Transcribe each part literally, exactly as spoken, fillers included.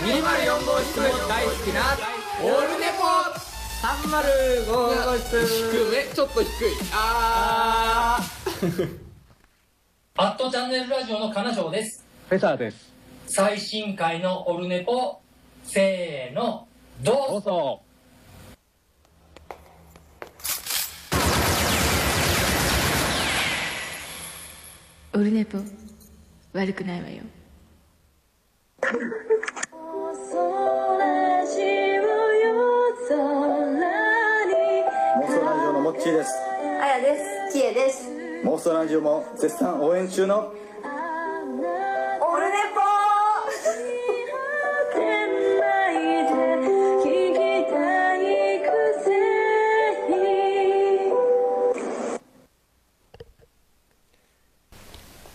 にひゃくよん号室も大好きなオルネポさんまるご号室。低め、ちょっと低い。あーアットチャンネルラジオのかなしょうです。フェザーです。最新回のオルネポ、せーのどうぞ。オルネポ悪くないわよ。モッチーです。あやです。きえです。妄想ラジオも絶賛応援中のオルネポ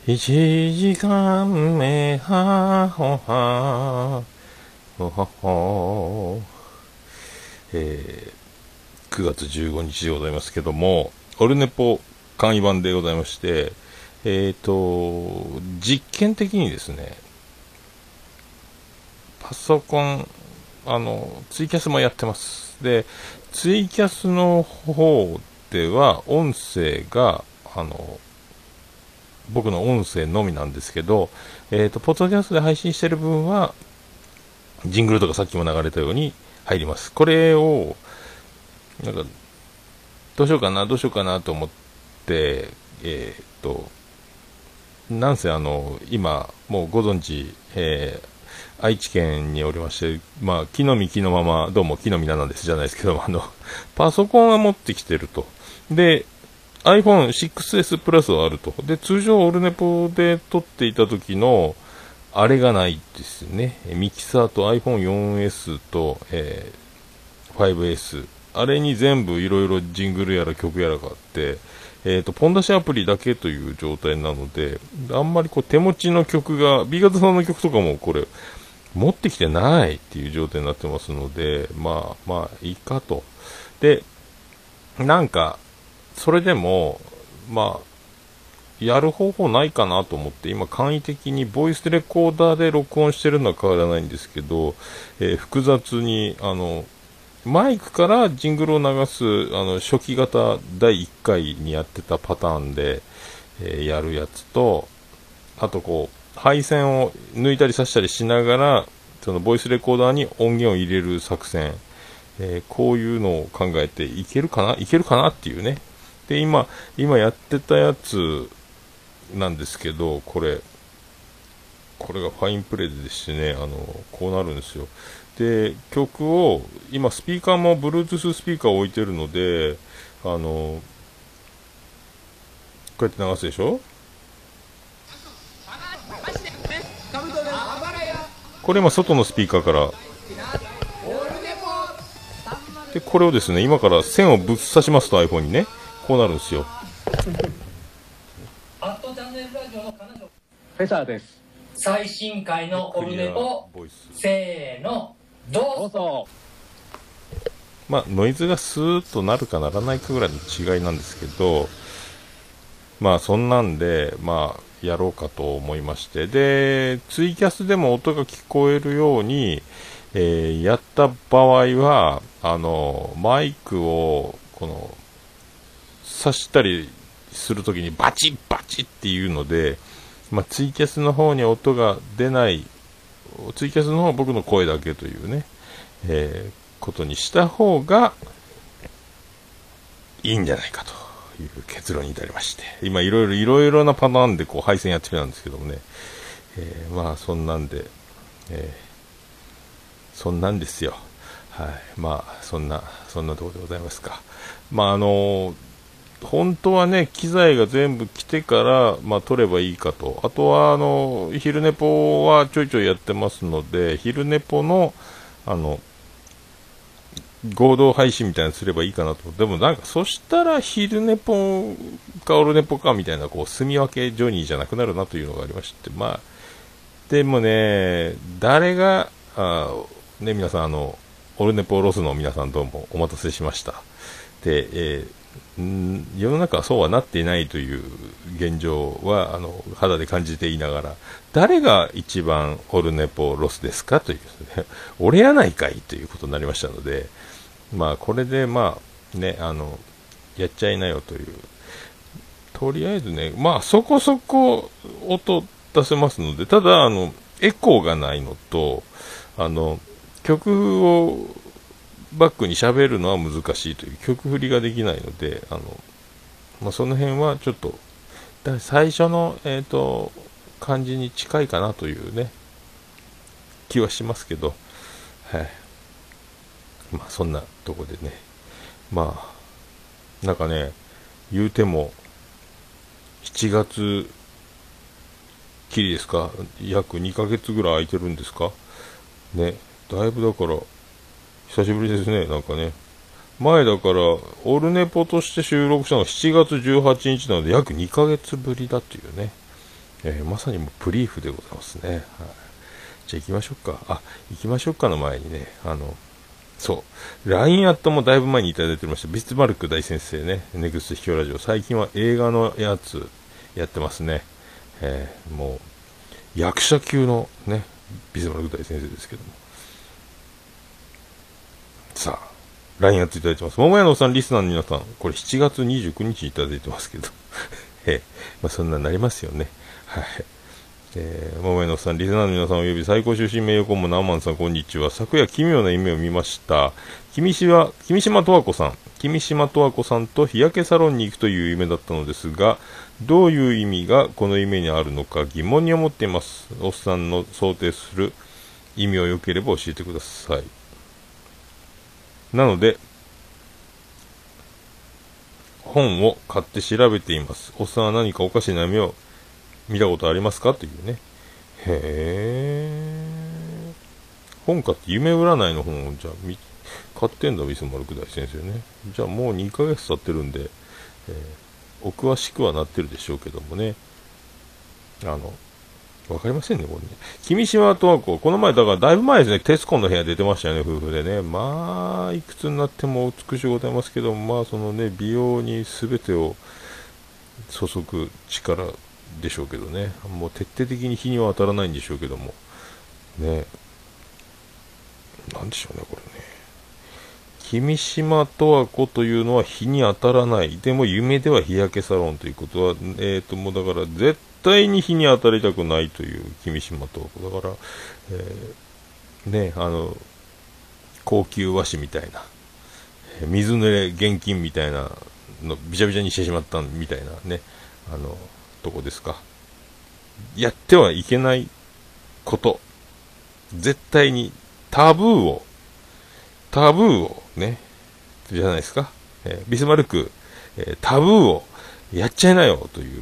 いちじかんめはほはほはほ、えーくがつじゅうごにちでございますけども、オルネポ簡易版でございまして、えーと、実験的にですね、パソコン、あの、ツイキャスもやってます。で、ツイキャスの方では、音声が、あの、僕の音声のみなんですけど、えーと、ポッドキャストで配信してる分は、ジングルとかさっきも流れたように入ります。これを、なんかどうしようかなどうしようかなと思って、えー、っとなんせあの今もうご存知、えー、愛知県におりまして、まあ、木の実木のままどうも木の実なんですじゃないですけど、あのパソコンは持ってきてると。で アイフォンシックスエス プラスはあると。で通常オルネポで撮っていた時のあれがないですね。ミキサーと アイフォンフォーエス と、えー、ファイブエス、あれに全部いろいろジングルやら曲やらがあって、えっと、ポン出しアプリだけという状態なので、あんまりこう手持ちの曲が、B 型さんの曲とかもこれ、持ってきてないっていう状態になってますので、まあまあ、いいかと。で、なんか、それでも、まあ、やる方法ないかなと思って、今簡易的にボイスレコーダーで録音してるのは変わらないんですけど、えー、複雑に、あの、マイクからジングルを流す、あの、初期型だいいっかいにやってたパターンで、えー、やるやつと、あとこう、配線を抜いたり刺したりしながら、そのボイスレコーダーに音源を入れる作戦、えー、こういうのを考えていけるかないけるかなっていうね。で、今、今やってたやつなんですけど、これ、これがファインプレイでしてね、あの、こうなるんですよ。で、曲を、今スピーカーも Bluetooth スピーカーを置いてるので、あの、こうやって流すでしょ?これ今外のスピーカーから。で、これをですね、今から線をぶっ刺しますと iPhone にね、こうなるんですよ。フェザーです。最新回のオルネポ、せーのどうぞ。まあノイズがスーッとなるかならないかぐらいの違いなんですけど、まあそんなんでまあやろうかと思いまして、でツイキャスでも音が聞こえるように、えー、やった場合はあのマイクをこの挿したりするときにバチッバチッっていうので、まあ、ツイキャスの方に音が出ない、ツイキャスの方は僕の声だけというね、えー、ことにした方がいいんじゃないかという結論に至りまして、今いろいろいろいろなパターンでこう配線やってみたんですけどもね、えー、まあそんなんで、えー、そんなんですよ。はい、まあそんなそんなところでございますか。まああのー本当はね、機材が全部来てから、まあ、撮ればいいかと。あとは、あの、昼寝ぽはちょいちょいやってますので、昼寝ぽの、あの、合同配信みたいなのすればいいかなと。でもなんか、そしたら、昼寝ぽかオルネポかみたいな、こう、住み分けジョニーじゃなくなるなというのがありまして、まあ、でもね、誰が、あね、皆さん、あの、オルネポロスの皆さんどうもお待たせしました。で、えーうん、世の中はそうはなっていないという現状はあの肌で感じていながら、誰が一番オルネポロスですかというですね、俺やないかいということになりましたので、まあこれでまあね、あのやっちゃいなよという、とりあえずね、まあそこそこ音出せますので、ただあのエコーがないのと、あの曲をバックに喋るのは難しいという曲振りができないので、あの、まあ、その辺はちょっとだ最初の、えーと、感じに近いかなというね気はしますけど、はい、まあそんなとこでね、まあなんかね言うてもしちがつきりですか、約にかげつぐらい空いてるんですかね、だいぶだから久しぶりですね、なんかね。前だから、オルネポとして収録したのがしちがつじゅうはちにちなので、約にかげつぶりだというね。えー、まさにもうブリーフでございますね。はい、じゃあ行きましょうか。あ、行きましょうかの前にね、あの、そう、ライン アットもだいぶ前にいただいておりました。ビスマルク大先生ね、ネクスト秘境ラジオ。最近は映画のやつやってますね。えー、もう、役者級のね、ビスマルク大先生ですけども。さあ、ライン やっていただいてます。桃屋のおっさん、リスナーの皆さん、これしちがつにじゅうくにちいただいてますけど、えまあ、そんなになりますよね。はい。えー、桃屋のおっさん、リスナーの皆さんおよび最高出身名誉顧問のアマンさん、こんにちは。昨夜、奇妙な夢を見ました。君島、君島十和子さん、君島十和子さんと日焼けサロンに行くという夢だったのですが、どういう意味がこの夢にあるのか疑問に思っています。おっさんの想定する意味を良ければ教えてください。なので本を買って調べています。おっさんは何かおかしな夢を見たことありますかというね。へえ、本買って夢占いの本をじゃあみ買ってんだ、ビスマルク大先生ね。じゃあもうにかげつ経ってるんで、えー、お詳しくはなってるでしょうけどもね、あのわかりませんね、これね。君島十和子、この前、だからだいぶ前ですね、テスコンの部屋出てましたよね、夫婦でね。まあ、いくつになっても美しゅうございますけど、まあ、そのね、美容に全てを注ぐ力でしょうけどね。もう徹底的に日には当たらないんでしょうけども。ね。なんでしょうね、これね。君島十和子というのは日に当たらない。でも、夢では日焼けサロンということは、えっと、もうだから、絶対、絶対に日に当たりたくないという君島十和子だから、えー、ね、あの高級和紙みたいな、えー、水濡れ現金みたいなのびちゃびちゃにしてしまったみたいなね、あのとこですか。やってはいけないこと、絶対にタブーをタブーをね、じゃないですか、えー、ビスマルク、えー、タブーをやっちゃいなよという、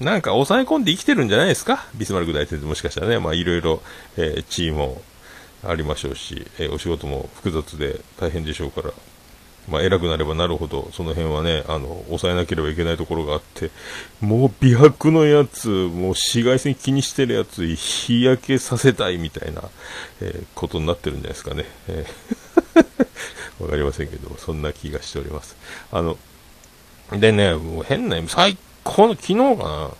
なんか抑え込んで生きてるんじゃないですか、ビスマルク大先生。もしかしたらね、まあいろいろ、えー、地位もありましょうし、えー、お仕事も複雑で大変でしょうから、まあ偉くなればなるほど、その辺はね、あの、抑えなければいけないところがあって、もう美白のやつ、もう紫外線気にしてるやつ、日焼けさせたいみたいな、えー、ことになってるんじゃないですかね。えー、わかりませんけど、そんな気がしております。あの、でね、もう変な、最この昨日かな、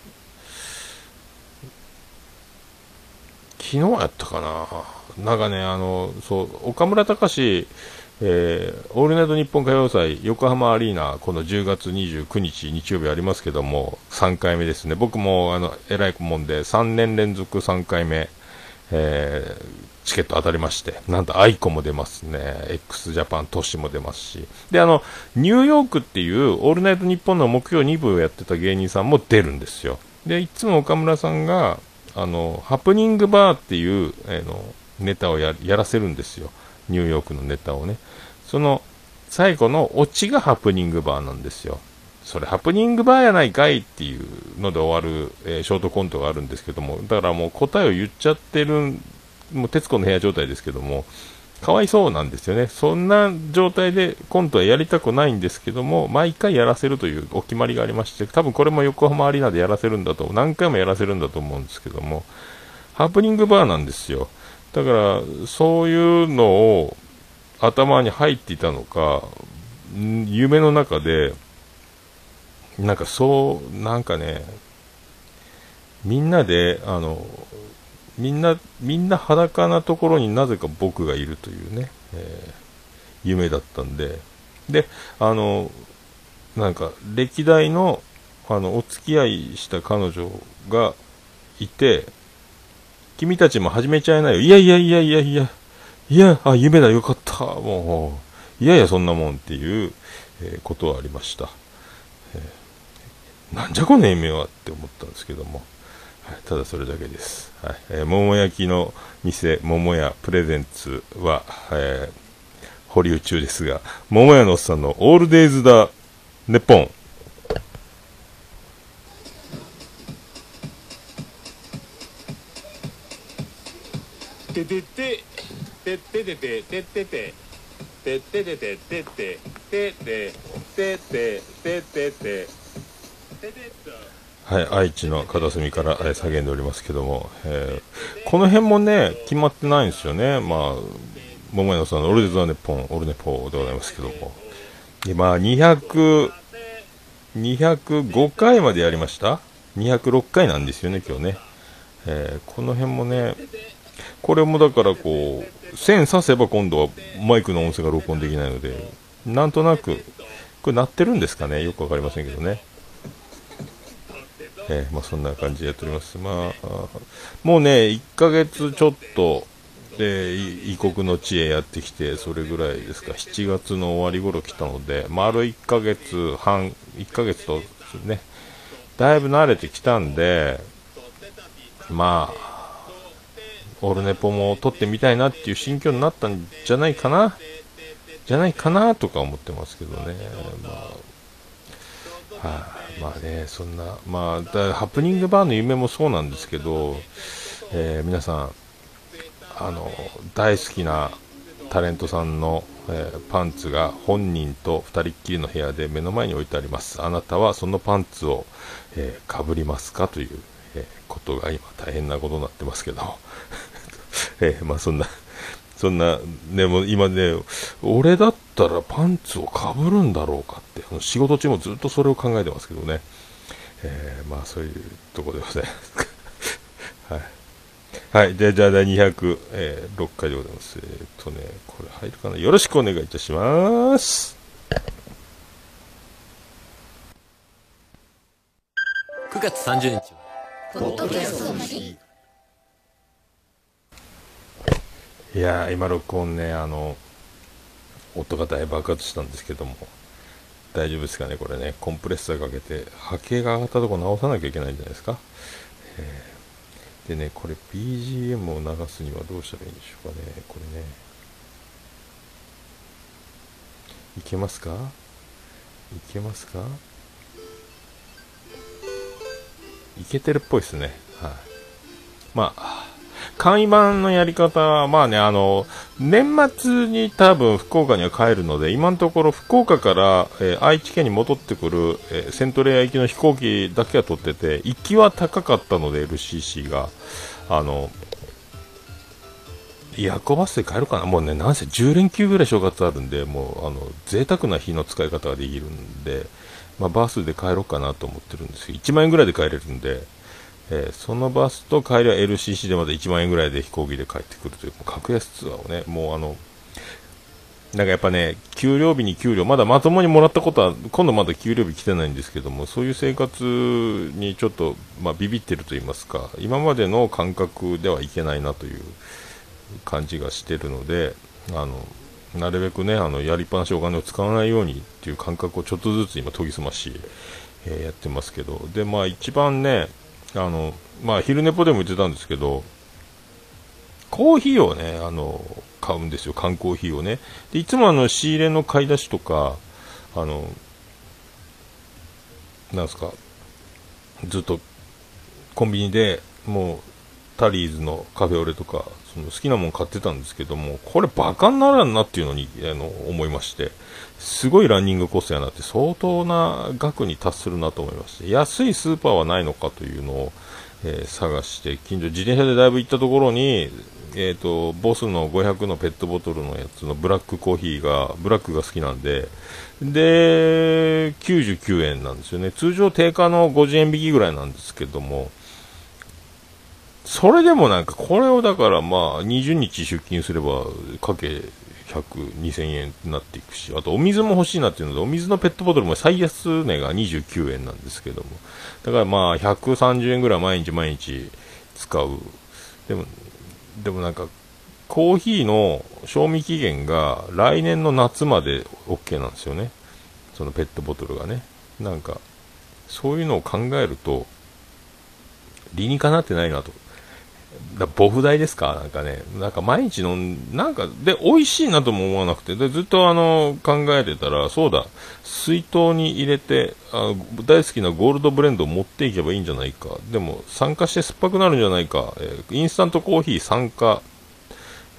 昨日やったかな、なんかね、あのそう岡村隆史、えー、オールナイトニッポン歌謡祭横浜アリーナ、このじゅうがつにじゅうくにち日曜日ありますけども、さんかいめですね。僕もあの偉いもんでさんねんれんぞくさんかいめ、えー、チケット当たりまして、なんとアイコも出ますね、 X ジャパン都市も出ますし、であのニューヨークっていうオールナイトニッポンの木曜にぶをやってた芸人さんも出るんですよ。でいつも岡村さんがあのハプニングバーっていう、えー、のネタを や, やらせるんですよ、ニューヨークのネタをね。その最後のオチがハプニングバーなんですよ。それハプニングバーやないかいっていうので終わる、えー、ショートコントがあるんですけども、だからもう答えを言っちゃってる、もう徹子の部屋状態ですけども、かわいそうなんですよね。そんな状態でコントはやりたくないんですけども、毎回やらせるというお決まりがありまして、多分これも横浜アリーナでやらせるんだと、何回もやらせるんだと思うんですけども、ハプニングバーなんですよ。だからそういうのを頭に入っていたのか、夢の中で、なんかそう、なんかね、みんなで、あの、みんな、みんな裸なところになぜか僕がいるというね、えー、夢だったんで、で、あの、なんか、歴代の、あの、お付き合いした彼女がいて、君たちも始めちゃいないよ。いやいやいやいやいや、いや、あ、夢だ、よかった、もう、いやいや、そんなもんっていう、えー、ことはありました。えー、なんじゃこの夢はって思ったんですけども、はい、ただそれだけです。はい、えー、桃焼きの店、桃屋プレゼンツは、えー保留中ですが、桃屋のおっさんのオールデイズだネポン。てててててててててててててててててててててて。はい、愛知の片隅から叫んでおりますけども、えー、この辺もね決まってないんですよね。まあ桃屋のさんのオルデザネポン、オルネポでございますけども、今、にひゃく、にひゃくごかいまでやりました。にひゃくろっかいなんですよね、今日ね。えー、この辺もね、これもだからこう、線刺せば今度はマイクの音声が録音できないので、なんとなく、これ鳴ってるんですかね、よくわかりませんけどね。えー、まあそんな感じでやっております。まあ、もうね、いっかげつちょっと、で異国の地へやってきて、それぐらいですか、しちがつの終わり頃来たので、丸いっかげつはん、いっかげつとね、だいぶ慣れてきたんで、まあ、オルネポも撮ってみたいなっていう心境になったんじゃないかな、じゃないかなとか思ってますけどね、まあ、はあ、まあね、そんな、まあ、だハプニングバーの夢もそうなんですけど、えー、皆さん、あの大好きなタレントさんの、えー、パンツが本人とふたりっきりの部屋で目の前に置いてあります。あなたはそのパンツを、えー、かぶりますかという、えー、ことが今大変なことになってますけど、えー、まあそんなそんなね、もう今ね、俺だったらパンツをかぶるんだろうかって、仕事中もずっとそれを考えてますけどね、えー、まあそういうところでございますか。はいはい。で、じゃあ、だいにひゃくろっかいでございます。えー、っとね、これ入るかな。よろしくお願いいたします。くがつさんじゅうにち。ポッドキャストの日。いやー、今録音ね、あの、音がだいぶ爆発したんですけども、大丈夫ですかね、これね。コンプレッサーかけて、波形が上がったとこ直さなきゃいけないんじゃないですか。えーでね、これ ビージーエム を流すにはどうしたらいいんでしょうかね。これね、いけますか、いけますか、いけてるっぽいですね。はい、まあ簡易版のやり方は、まあね、あの年末に多分福岡には帰るので、今のところ福岡から、えー、愛知県に戻ってくる、えー、セントレア行きの飛行機だけは取ってて、行きは高かったので エルシーシー が、あの夜行バスで帰るかな。もうね、なんせじゅうれんきゅうぐらい正月あるんで、もうあの贅沢な日の使い方ができるんで、まあ、バスで帰ろうかなと思ってるんですけど、いちまんえんぐらいで帰れるんで、えー、そのバスと帰りは エルシーシー でまたいちまんえんぐらいで飛行機で帰ってくるという、格安ツアーをね、もうあの、なんかやっぱね、給料日に給料、まだまともにもらったことは、今度まだ給料日来てないんですけども、そういう生活にちょっと、まあ、ビビってると言いますか、今までの感覚ではいけないなという感じがしてるので、あの、なるべくね、あの、やりっぱなしお金を使わないようにっていう感覚をちょっとずつ今研ぎ澄まし、えー、やってますけど、で、まあ一番ね、あのまあ、昼寝ぽでも言ってたんですけど、コーヒーをね、あの買うんですよ、缶コーヒーをね。でいつもあの仕入れの買い出しとか、あのなんですか、ずっとコンビニでもうタリーズのカフェオレとか、その好きなもの買ってたんですけども、これバカにならんなっていうのにあの思いまして、すごいランニングコストやなって、相当な額に達するなと思いまして、安いスーパーはないのかというのをえー、探して近所、自転車でだいぶ行ったところに、えーと、ボスのごひゃくのペットボトルのやつのブラックコーヒーが、ブラックが好きなんで、で、きゅうじゅうきゅうえんなんですよね。通常定価のごじゅうえん引きぐらいなんですけども、それでもなんかこれをだからまあにじゅうにち出勤すればかけひゃく、にせんえんになっていくし、あとお水も欲しいなっていうので、お水のペットボトルも最安値がにじゅうきゅうえんなんですけども、だからまあひゃくさんじゅうえんぐらい毎日毎日使う。でもでもなんかコーヒーの賞味期限が来年の夏まで OK なんですよね、そのペットボトルがね。なんかそういうのを考えると理にかなってないなと。だボフ代ですか、なんかね、なんか毎日飲んなんかで美味しいなとも思わなくて、でずっとあの考えてたら、そうだ、水筒に入れてあ大好きなゴールドブレンドを持っていけばいいんじゃないか、でも酸化して酸っぱくなるんじゃないか、えー、インスタントコーヒー酸化、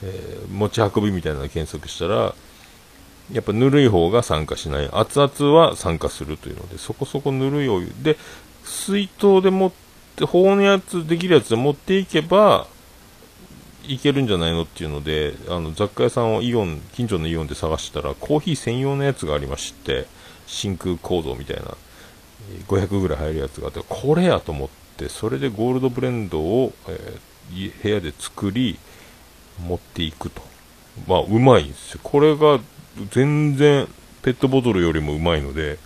えー、持ち運びみたいなの検索したら、やっぱぬるい方が酸化しない、熱々は酸化するというので、そこそこぬるいお湯で水筒で持って保温のやつできるやつで持っていけばいけるんじゃないのっていうので、あの雑貨屋さんをイオン近所のイオンで探したらコーヒー専用のやつがありまして、真空構造みたいなごひゃくぐらい入るやつがあって、これやと思って、それでゴールドブレンドを、えー、部屋で作り持っていくと、まあうまいんですよ。これが全然ペットボトルよりもうまいので、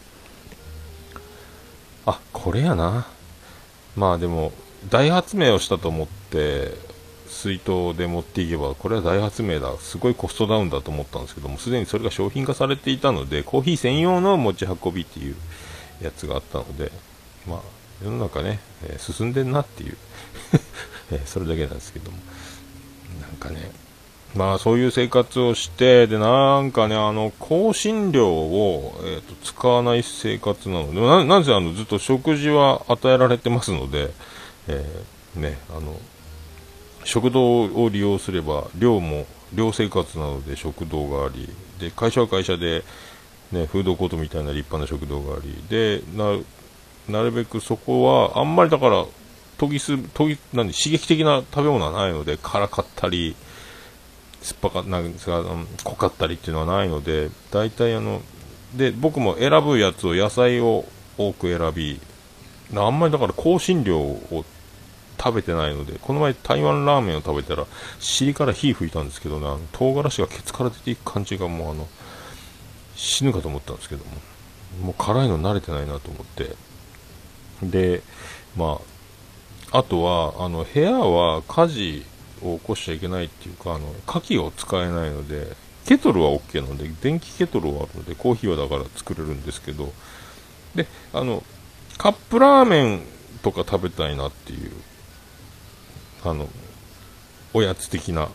あ、これやな。まあでも大発明をしたと思って水筒で持っていけばこれは大発明だ、すごいコストダウンだと思ったんですけども、すでにそれが商品化されていたので、コーヒー専用の持ち運びっていうやつがあったので、まあ世の中ね、えー、進んでんなっていうえそれだけなんですけども、なんかね、まあそういう生活をして、でなんかね、あの香辛料を、えー、と使わない生活なので、な, なんせあのずっと食事は与えられてますので、えー、ね、あの食堂を利用すれば寮も寮生活なので食堂がありで、会社は会社で、ね、フードコートみたいな立派な食堂がありで、 な, なるべくそこはあんまりだから研ぎす研ぎ何刺激的な食べ物はないので、辛かったり酸っぱかなんか濃かったりっていうのはないので、大体あので僕も選ぶやつを野菜を多く選び、あんまりだから香辛料を食べてないので、この前台湾ラーメンを食べたら尻から火吹いたんですけどね、あの唐辛子がケツから出ていく感じがもうあの死ぬかと思ったんですけども、もう辛いの慣れてないなと思って、でまああとはあの部屋は火事を起こしちゃいけないっていうか、あの火器を使えないので、ケトルは OK なので、電気ケトルはあるのでコーヒーはだから作れるんですけど、であのカップラーメンとか食べたいなっていう、あのおやつ的な、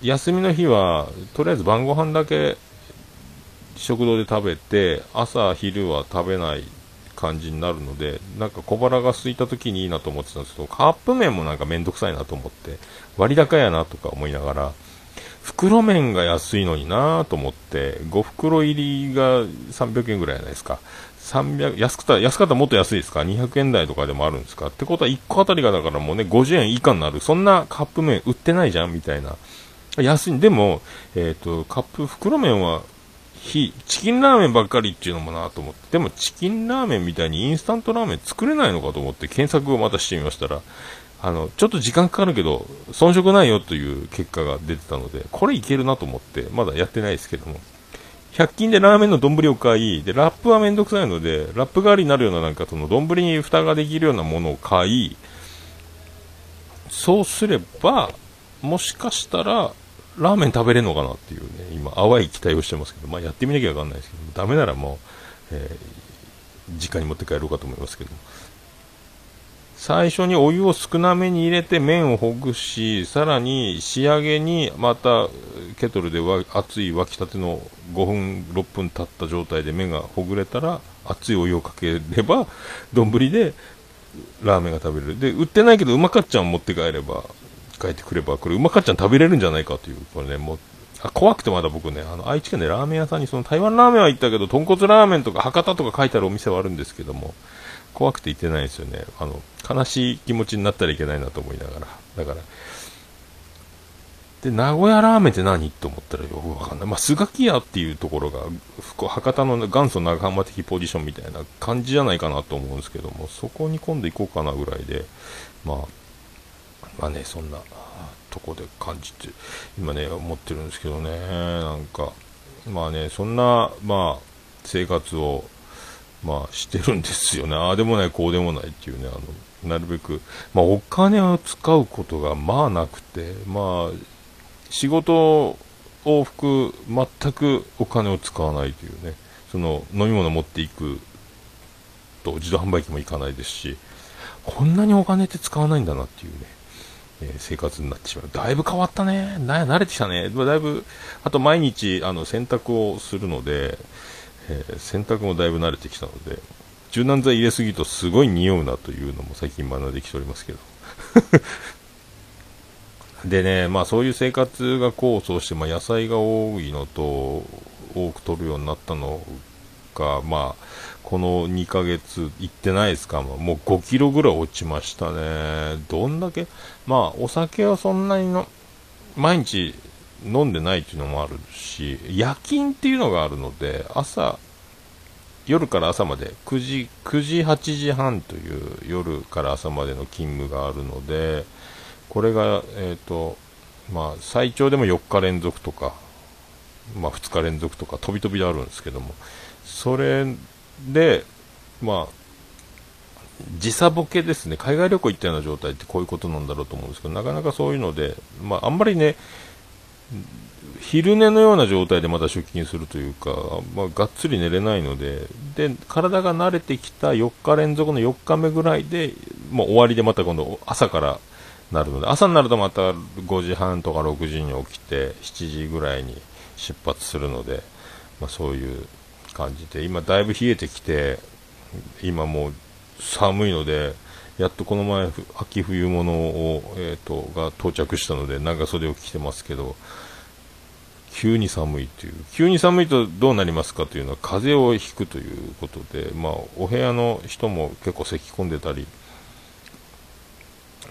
休みの日はとりあえず晩ご飯だけ食堂で食べて、朝昼は食べない感じになるので、なんか小腹が空いた時にいいなと思ってたんですけど、カップ麺もなんかめんどくさいなと思って、割高やなとか思いながら、袋麺が安いのになぁと思って、ご袋入りがさんびゃくえんぐらいじゃないですか。さんびゃく安くた安かったらもっと安いですか、にひゃくえんだいとかでもあるんですかってことはいっこあたりがだからもうねごじゅうえん以下になる、そんなカップ麺売ってないじゃんみたいな、安い。でもえっとカップ袋麺はチキンラーメンばっかりっていうのもなと思って、でもチキンラーメンみたいにインスタントラーメン作れないのかと思って検索をまたしてみましたら、あのちょっと時間かかるけど遜色ないよという結果が出てたので、これいけるなと思って、まだやってないですけども、ひゃく均でラーメンの丼を買いで、ラップはめんどくさいのでラップ代わりになるような、なんかその丼に蓋ができるようなものを買い、そうすればもしかしたらラーメン食べれるのかなっていうね、今淡い期待をしてますけど、まあやってみなきゃわかんないですけど、ダメならもう、えー、実家に持って帰ろうかと思いますけど、最初にお湯を少なめに入れて麺をほぐし、さらに仕上げにまたケトルで熱い沸きたてのごふんろっぷん経った状態で麺がほぐれたら、熱いお湯をかければ丼でラーメンが食べれる。で売ってないけどうまかっちゃん持って帰れば帰ってくれば、これうまかっちゃん食べれるんじゃないかという、これね、もうあ怖くて、まだ僕ね、あの愛知県でラーメン屋さんに、その台湾ラーメンは行ったけど豚骨ラーメンとか博多とか書いてあるお店はあるんですけども、怖くて言ってないんですよね。あの悲しい気持ちになったらいけないなと思いながら、だからで名古屋ラーメンって何と思ったらよくわかんない。まあスガキ屋っていうところが博多の元祖長浜的ポジションみたいな感じじゃないかなと思うんですけども、そこに今度行こうかなぐらいで、まあまあね、そんなとこで感じて今ね思ってるんですけどね。なんかまあね、そんなまあ生活をまあしてるんですよね。ああでもないこうでもないっていうね、あのなるべくまあお金を使うことがまあなくて、まあ仕事往復全くお金を使わないというね、その飲み物持っていくと自動販売機も行かないですし、こんなにお金って使わないんだなっていうね、えー、生活になってしまう。だいぶ変わったね。な慣れてきたね。だいぶ、あと毎日あの洗濯をするので、えー、洗濯もだいぶ慣れてきたので、柔軟剤入れすぎるとすごい匂うなというのも最近学んできておりますけど。でね、まあそういう生活が功を奏して、まあ、野菜が多いのと多く取るようになったのが、まあこのにかげつ行ってないですか、もうごキロぐらい落ちましたね。どんだけ、まあお酒はそんなにの毎日飲んでないっていうのもあるし、夜勤っていうのがあるので、朝夜から朝までくじ、くじはちじはんという夜から朝までの勤務があるので、これが、えーとまあ、最長でもよっか連続とか、まあ、ふつか連続とか飛び飛びであるんですけども、それで、まあ、時差ボケですね。海外旅行行ったような状態ってこういうことなんだろうと思うんですけど、なかなかそういうので、まあ、あんまりね昼寝のような状態でまた出勤するというか、まあ、がっつり寝れないので、で体が慣れてきたよっか連続のよっかめぐらいで、まあ、終わりでまた今度朝からなるので、朝になるとまたごじはんとかろくじに起きてしちじぐらいに出発するので、まあ、そういう感じで今だいぶ冷えてきて、今もう寒いので、やっとこの前秋冬物を、えーと、が到着したので長袖を着てますけど、急に寒いという、急に寒いとどうなりますかというのは風邪をひくということで、まあ、お部屋の人も結構咳き込んでたり、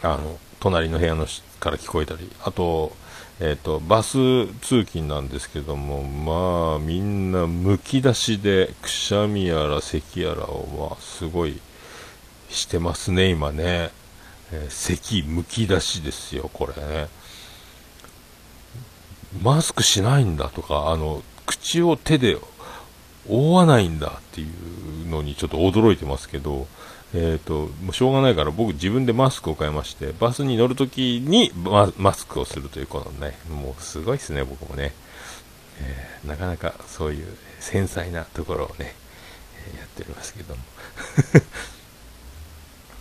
あの隣の部屋のから聞こえたり、あと、えーと、バス通勤なんですけども、まあみんなむき出しでくしゃみやら咳やらを、まあ、すごいしてますね今ね、えー、咳むき出しですよこれね。マスクしないんだとか、あの口を手で覆わないんだっていうのにちょっと驚いてますけど、えーと、もうしょうがないから僕自分でマスクを買いまして、バスに乗るときに マ, マスクをするということね、もうすごいですね僕もね、えー、なかなかそういう繊細なところをね、えー、やっておりますけども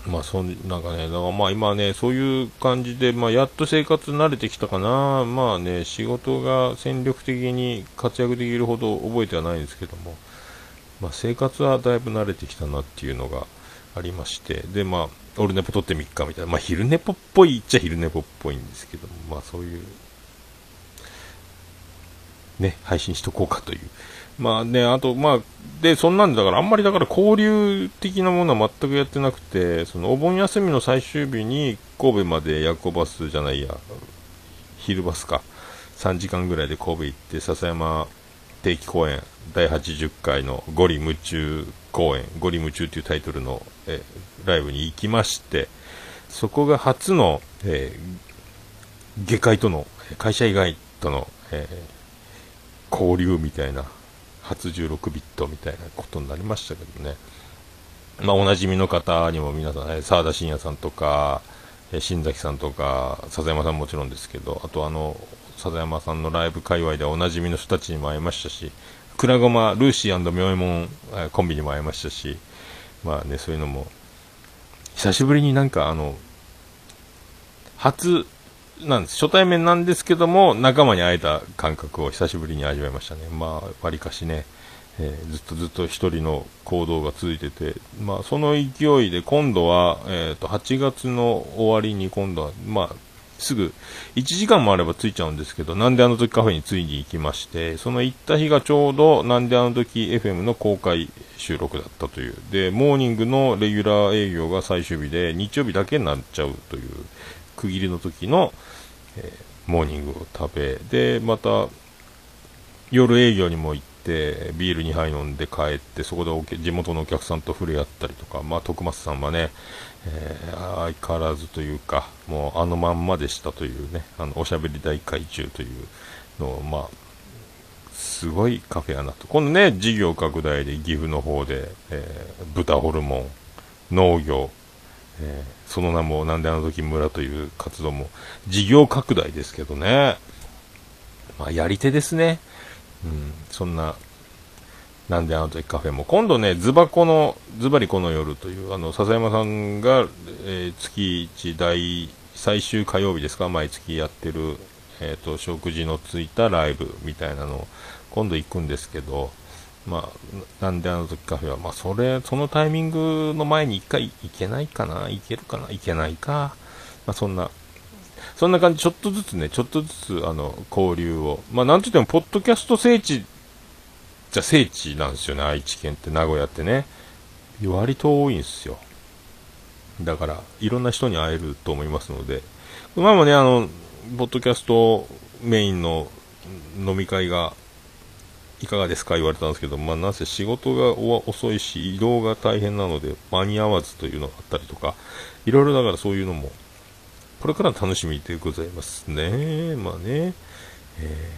まあそんなんかね、だからまあ今ねそういう感じで、まあ、やっと生活慣れてきたかな。まあね、仕事が戦力的に活躍できるほど覚えてはないんですけども、まあ、生活はだいぶ慣れてきたなっていうのがありまして、でまあオルネポ取ってみっかみたいな、まあ昼寝ぽっぽいっちゃ昼寝ぽっぽいんですけども、まあそういうね配信しとこうかという、まあね、あとまあでそんなんで、だからあんまりだから交流的なものは全くやってなくて、そのお盆休みの最終日に神戸まで夜行バスじゃないや昼バスかさんじかんぐらいで神戸行って、笹山定期公演だいはちじゅっかいのゴリ夢中公演、ゴリ夢中というタイトルのえライブに行きまして、そこが初の、えー、下界との会社以外との、えー、交流みたいな、初じゅうろくビットみたいなことになりましたけどね、まあ、おなじみの方にも皆さん、沢田信也さんとか新崎さんとか笹山さんもちろんですけど、あとあの笹山さんのライブ界隈ではおなじみの人たちにも会いましたし、くらごまルーシー&ミョエモンコンビにも会いましたし、まあね、そういうのも久しぶりになんかあの初なんです、初対面なんですけども仲間に会えた感覚を久しぶりに味わいましたね。まあわりかしね、えー、ずっとずっと一人の行動が続いてて、まあその勢いで今度は、えーとはちがつの終わりに今度はまあすぐいちじかんもあれば着いちゃうんですけど、なんであの時カフェについに行きまして、その行った日がちょうどなんであの時 エフエム の公開収録だったという。でモーニングのレギュラー営業が最終日で日曜日だけになっちゃうという区切りの時の、えー、モーニングを食べ、でまた夜営業にも行ってビールにはい飲んで帰って、そこでおけ地元のお客さんと触れ合ったりとか、まあ、徳松さんはね、えー、相変わらずというかもうあのまんまでしたというね、あのおしゃべり大会中というのを、まあ、すごいカフェやなと。今度ね事業拡大で岐阜の方で、えー、豚ホルモン農業、えー、その名もなんであの時村という活動も事業拡大ですけどね、まあ、やり手ですね。うん、そんななんであの時カフェも今度ねズバコのズバリこの夜というあの笹山さんが、えー、月いち第最終火曜日ですか、毎月やってる、えー、と食事のついたライブみたいなのを今度行くんですけど、まあ、なんであの時カフェは、まあ、それそのタイミングの前にいっかい行けないかな、行けるかな、行けないか、まあ、そんなそんな感じ、ちょっとずつね、ちょっとずつあの交流を、まあ、なんといっても、ポッドキャスト聖地じゃ聖地なんですよね、愛知県って、名古屋ってね、割と多いんですよ、だから、いろんな人に会えると思いますので、前もね、あの、ポッドキャストメインの飲み会が、いかがですか言われたんですけど、まあ、なんせ仕事が遅いし、移動が大変なので、間に合わずというのがあったりとか、いろいろだからそういうのも。これからの楽しみでございますね。まあね、え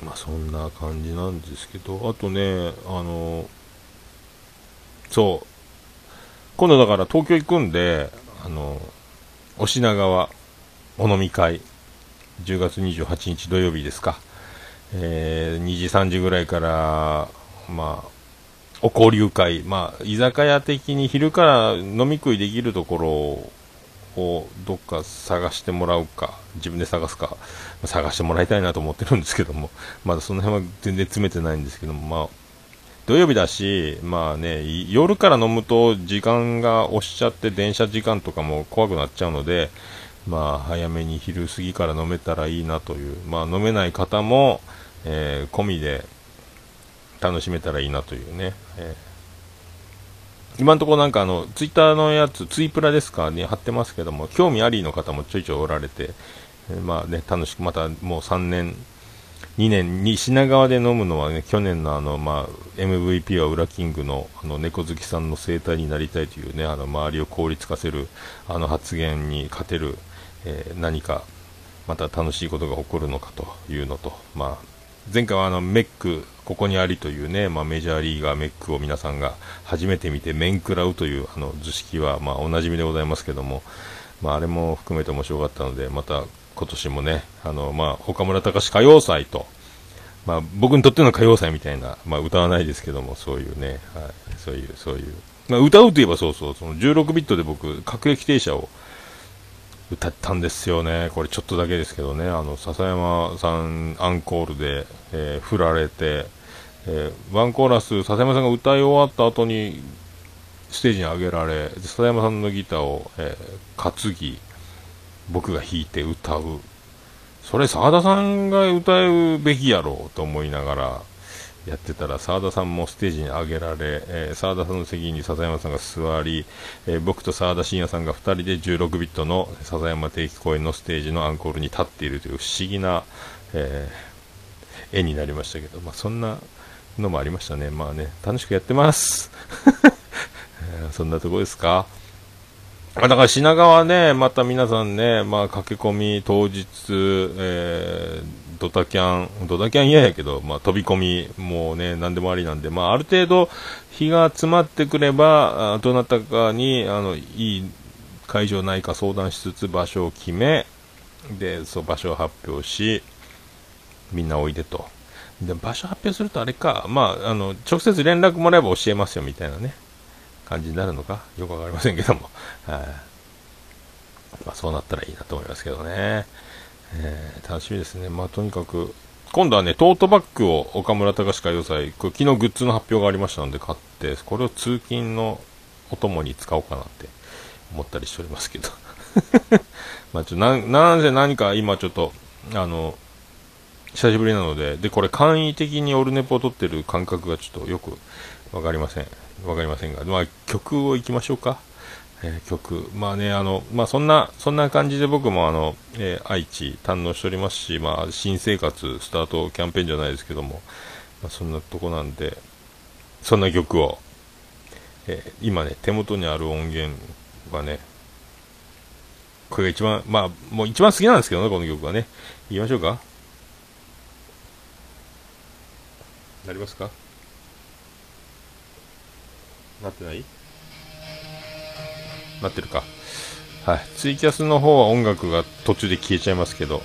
ー、まあそんな感じなんですけど、あとね、あの、そう、今度だから東京行くんで、あの、お品川お飲み会、じゅうがつにじゅうはちにち土曜日ですか、えー、にじさんじぐらいから、まあ、お交流会、まあ、居酒屋的に昼から飲み食いできるところを、をどっか探してもらうか自分で探すか探してもらいたいなと思ってるんですけども、まだその辺は全然詰めてないんですけども、まあ、土曜日だし、まあね、夜から飲むと時間が押しちゃって電車時間とかも怖くなっちゃうので、まあ、早めに昼過ぎから飲めたらいいなという、まあ、飲めない方も、えー、込みで楽しめたらいいなというね、えー今のところなんかあのツイッターのやつツイプラですかに、ね、貼ってますけども、興味ありの方もちょいちょいおられて、えー、まあね楽しくまたもうさんねんにねんに品川で飲むのはね、去年のあのまあ エムブイピー はウラキングのあの猫好きさんの生態になりたいというね、あの周りを凍りつかせるあの発言に勝てる、えー、何かまた楽しいことが起こるのかというのと、まあ前回はあのメックここにありというね、まあ、メジャーリーガーメックを皆さんが初めて見て面食らうというあの図式はまあおなじみでございますけども、まあ、あれも含めて面白かったので、また今年もねあの、まあ、岡村隆史歌謡祭と、まあ、僕にとっての歌謡祭みたいな、まあ、歌わないですけども、そういうね、はい、そういうそういう、まあ、歌うといえばそうそう、そのじゅうろくビットで僕各駅停車を歌ったんですよね。これちょっとだけですけどね、あの笹山さんアンコールで、えー、振られて、えー、ワンコーラス笹山さんが歌い終わった後にステージに上げられ、笹山さんのギターを、えー、担ぎ僕が弾いて歌う、それ澤田さんが歌うべきやろうと思いながらやってたら、沢田さんもステージに上げられ、えー、沢田さんの席に笹山さんが座り、えー、僕と沢田信也さんがふたりでじゅうろくビットの笹山定期公演のステージのアンコールに立っているという不思議な、えー、絵になりましたけど、まあ、そんなのもありましたね。まあね、楽しくやってます、えー、そんなとこですか。だから品川ね、また皆さんね、まあ、駆け込み当日、えードタキャン、ドタキャン嫌やけど、まあ、飛び込みもうね何でもありなんで、まあ、ある程度日が詰まってくればどなたかにあのいい会場ないか相談しつつ場所を決めで、そう場所を発表しみんなおいでと。で場所発表するとあれか、まあ、あの直接連絡もらえば教えますよみたいなね感じになるのかよくわかりませんけども、はあ、まあ、そうなったらいいなと思いますけどね。えー、楽しみですね。まあ、とにかく今度はねトートバッグを岡村隆史歌謡祭、昨日グッズの発表がありましたので買って、これを通勤のお供に使おうかなって思ったりしておりますけどまあちょ な, なんせ何か今ちょっとあの久しぶりなので、でこれ簡易的にオルネポを撮ってる感覚がちょっとよくわかりませんわかりませんが、まあ曲をいきましょうか。えー、曲まあねあのまあそんなそんな感じで僕もあの、えー、愛知堪能しておりますし、まあ新生活スタートキャンペーンじゃないですけども、まあ、そんなとこなんでそんな曲を、えー、今ね手元にある音源はねこれが一番まあもう一番好きなんですけどねこの曲はね。言いましょうか。なりますか？なってない？なってるか。はい。ツイキャスの方は音楽が途中で消えちゃいますけど、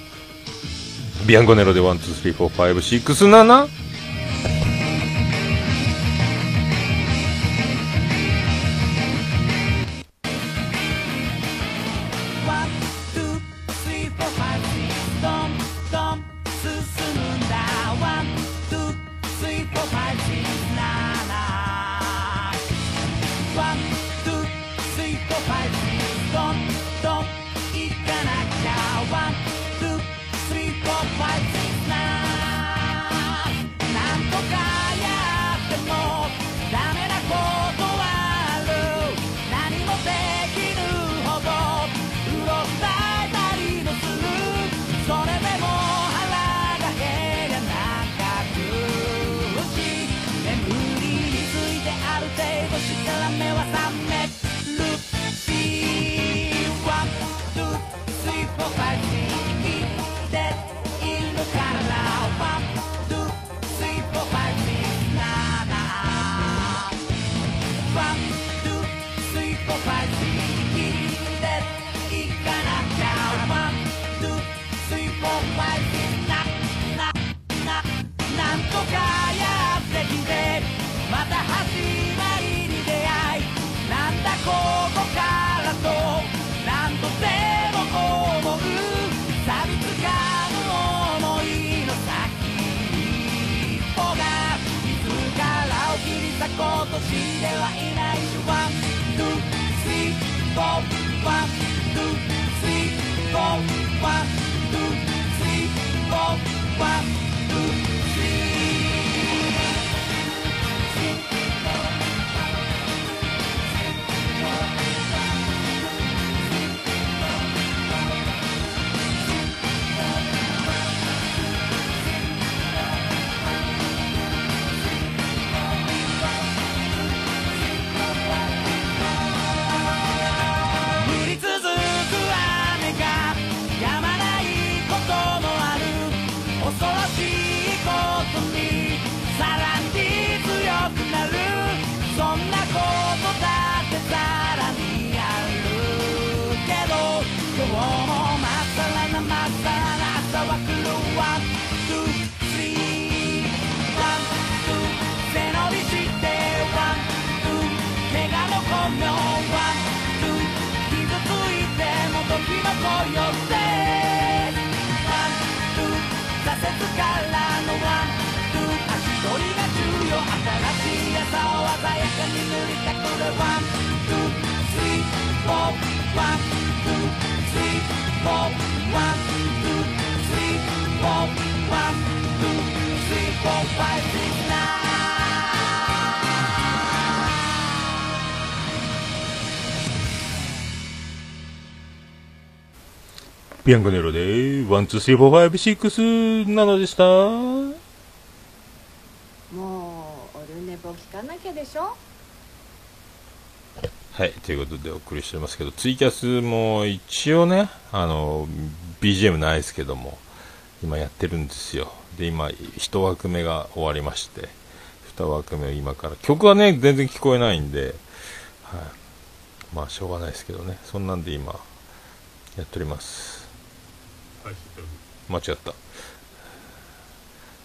ビアンコネロでワンツースリーフォーファイブシックスナナ。ビアンコネロでいちにさんよんごごろくななでした。もうオルネポ聞かなきゃでしょ。はいということでお送りしてますけど、ツイキャスも一応ねあの ビージーエム ないですけども今やってるんですよ。で今いち枠目が終わりましてに枠目を今から、曲はね全然聞こえないんで、はい、まあしょうがないですけどね、そんなんで今やっております。間違った。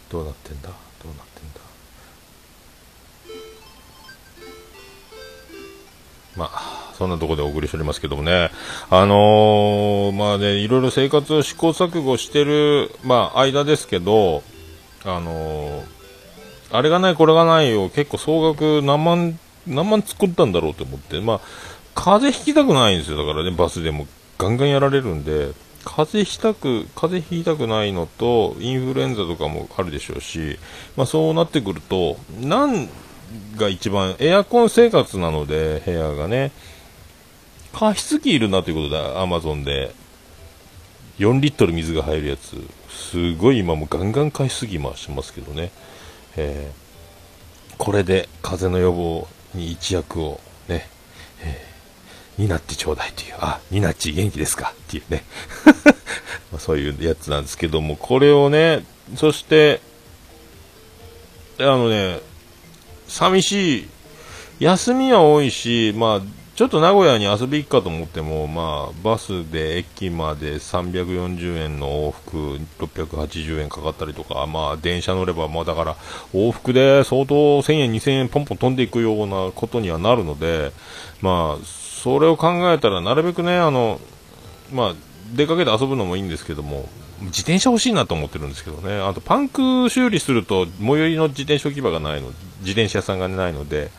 どうなってんだどうなってんだ。まあそんなとこでお送りしておりますけどもね、あのー、まあねいろいろ生活を試行錯誤してるまあ間ですけど、あのー、あれがないこれがないを結構総額何万何万作ったんだろうと思って、まあ風邪ひきたくないんですよ。だからねバスでもガンガンやられるんで、風邪ひたく、風邪ひいたくないのと、インフルエンザとかもあるでしょうし、まあ、そうなってくると、なんが一番、エアコン生活なので、部屋がね、加湿器いるなということで、アマゾンで、よんリットル水が入るやつ、すごい今もガンガン加湿器回してますけどね、えー、これで風邪の予防に一役をね、えーになってちょうだいという、あ、になっち元気ですかっていうねそういうやつなんですけども、これをね、そしてあのね、寂しい、休みは多いし、まあちょっと名古屋に遊び行くかと思っても、まあバスで駅までさんびゃくよんじゅうえんの往復ろっぴゃくはちじゅうえんかかったりとか、まあ電車乗れば、まあだから往復で相当せんえんにせんえんポンポン飛んでいくようなことにはなるので、まあそれを考えたら、なるべくね、あの、まあ、出かけて遊ぶのもいいんですけども、自転車欲しいなと思ってるんですけどね、あとパンク修理すると、最寄りの自転車置き場がないの、自転車屋さんがないので、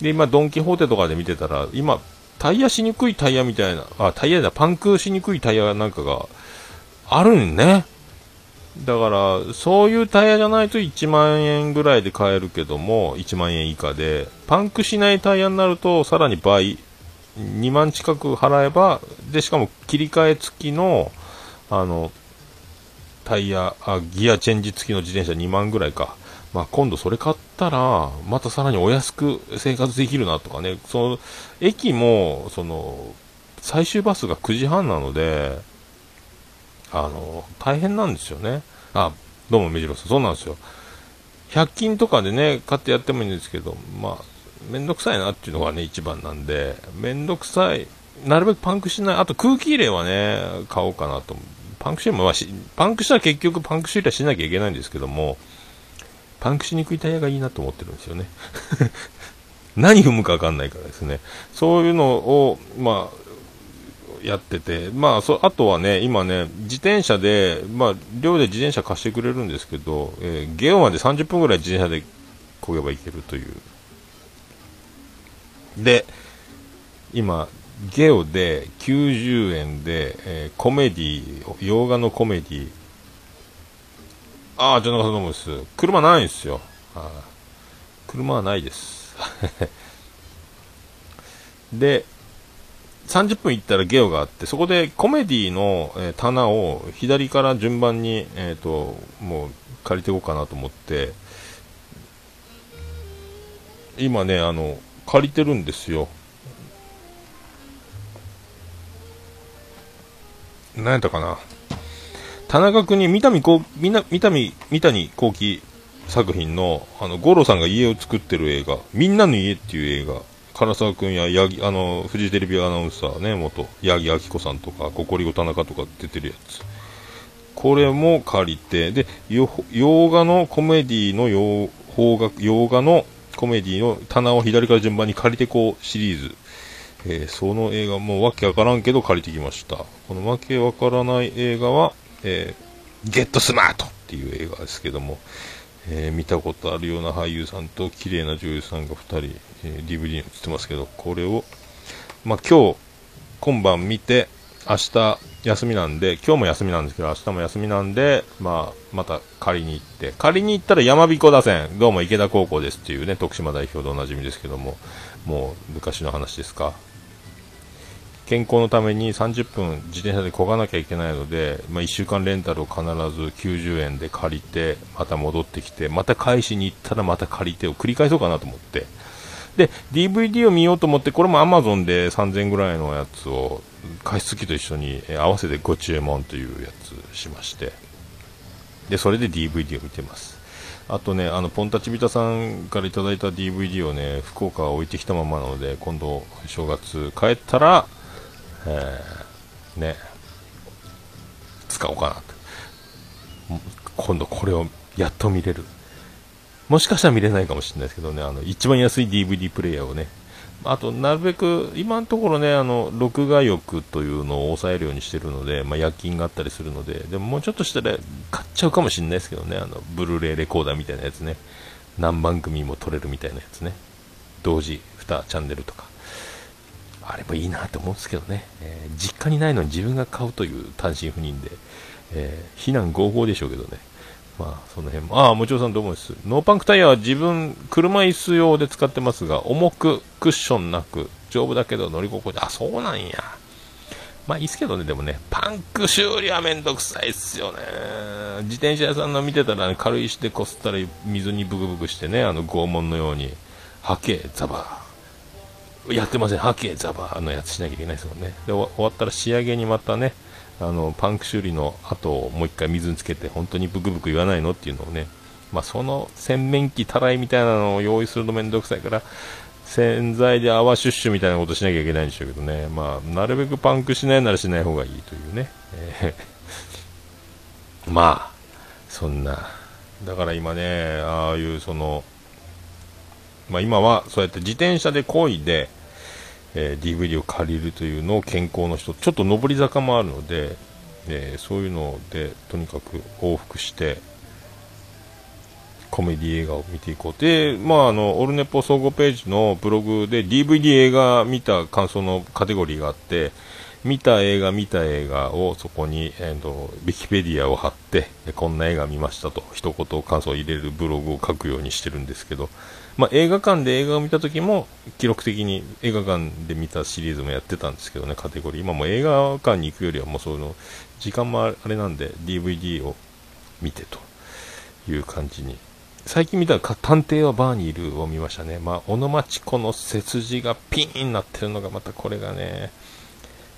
で、今、ドン・キホーテとかで見てたら、今、タイヤしにくいタイヤみたいな、あ、タイヤだ、パンクしにくいタイヤなんかがあるんね。だから、そういうタイヤじゃないといちまんえんぐらいで買えるけども、いちまんえん以下で、パンクしないタイヤになると、さらに倍。にまん近く払えば、で、しかも切り替え付きの、あの、タイヤ、あ、ギアチェンジ付きの自転車にまんぐらいか。まあ、今度それ買ったら、またさらにお安く生活できるなとかね。その、駅も、その、最終バスがくじはんなので、あの、大変なんですよね。あ、どうも、目白さん。そうなんですよ。ひゃくきんとかでね、買ってやってもいいんですけど、まあ、めんどくさいなっていうのがね、一番なんで、めんどくさい、なるべくパンクしない、あと空気入れはね、買おうかなと。パンク修理も、まあし、パンクしたら結局パンク修理はしなきゃいけないんですけども、パンクしにくいタイヤがいいなと思ってるんですよね。何踏むかわかんないからですね。そういうのを、まあ、やってて、まあ、そあとはね、今ね、自転車で、まあ、寮で自転車貸してくれるんですけど、えー、ゲオまでさんじゅっぷんぐらい自転車で漕げばいけるという。で、今、ゲオできゅうじゅうえんで、えー、コメディ、洋画のコメディ、ああ、じゃなかったと思うんです。車ないんですよ。あ車はないです。で、さんじゅっぷん行ったらゲオがあって、そこでコメディの、えー、棚を左から順番に、えーと、もう借りていこうかなと思って、今ね、あの、借りてるんですよ。何やったかな、田中君に三谷幸喜、三谷、三谷幸喜作品の、あの、五郎さんが家を作ってる映画、みんなの家っていう映画、唐沢君や八木、あの、フジテレビアナウンサーね、元、八木亜希子さんとか、ココリコ田中とか出てるやつ。これも借りて、で、洋画のコメディの洋、邦楽、洋画のコメディの棚を左から順番に借りてこうシリーズ、えー、その映画もうわけわからんけど借りてきました。このわけわからない映画は、えー、ゲットスマートっていう映画ですけども、えー、見たことあるような俳優さんと綺麗な女優さんがふたり、えー、ディーブイディー に映ってますけど、これをまあ、今日今晩見て、明日休みなんで、今日も休みなんですけど、明日も休みなんで、まあ、また借りに行って、借りに行ったら山彦打線、どうも池田高校ですっていうね、徳島代表でおなじみですけども、もう昔の話ですか。健康のためにさんじゅっぷん自転車で漕がなきゃいけないので、まあ、いっしゅうかんレンタルを必ずきゅうじゅうえんで借りて、また戻ってきて、また返しに行ったらまた借りてを繰り返そうかなと思って。で、ディーブイディー を見ようと思って、これも Amazon でさんぜんえんぐらいのやつを、加湿器と一緒に、えー、合わせてご注文というやつしまして、で、それで ディーブイディー を見てます。あとね、あの、ポンタチビタさんからいただいた ディーブイディー をね、福岡は置いてきたままなので、今度、正月帰ったら、えー、ね、使おうかなと。今度これをやっと見れる。もしかしたら見れないかもしれないですけどね、あの、一番安い ディーブイディー プレイヤーをね、あと、なるべく、今のところね、あの、録画欲というのを抑えるようにしてるので、まあ、夜勤があったりするので、でももうちょっとしたら買っちゃうかもしれないですけどね、あの、ブルーレイレコーダーみたいなやつね、何番組も撮れるみたいなやつね、同時にチャンネルとか、あればいいなと思うんですけどね、えー、実家にないのに自分が買うという単身赴任で、えー、非難合々でしょうけどね。まあその辺も、ああ、もちろんさんどうもです。ノーパンクタイヤは自分車椅子用で使ってますが、重くクッションなく丈夫だけど乗り心地、あ、そうなんや。まあいいっすけどね。でもね、パンク修理はめんどくさいっすよね。自転車屋さんの見てたら、ね、軽石でこすったら水にブクブクしてね、あの拷問のようにハケザバやってません、ハケザバのやつしなきゃいけないですもんね。で終わったら仕上げにまたね、あのパンク修理の後をもう一回水につけて、本当にブクブク言わないのっていうのをね、まあ、その洗面器たらいみたいなのを用意するのめんどくさいから、洗剤で泡シュッシュみたいなことしなきゃいけないんでしょうけどね、まあ、なるべくパンクしないならしない方がいいというね、えー、まあそんな、だから今ね、ああいうその、まあ、今はそうやって自転車で漕いで、えー、ディーブイディー を借りるというのを健康の人、ちょっと上り坂もあるので、えー、そういうのでとにかく往復してコメディ映画を見ていこうで、まあ、あのオルネポ総合ページのブログで ディーブイディー 映画見た感想のカテゴリーがあって、見た映画見た映画をそこに、えー、とウィキペディアを貼って、こんな映画見ましたと一言感想を入れるブログを書くようにしてるんですけど、まあ、映画館で映画を見た時も記録的に映画館で見たシリーズもやってたんですけどね、カテゴリー。今もう映画館に行くよりはもうそういうの時間もあれなんで ディーブイディー を見てという感じに。最近見た探偵はバーにいるを見ましたね。まあ、小野町子の背筋がピーンなってるのがまたこれがね、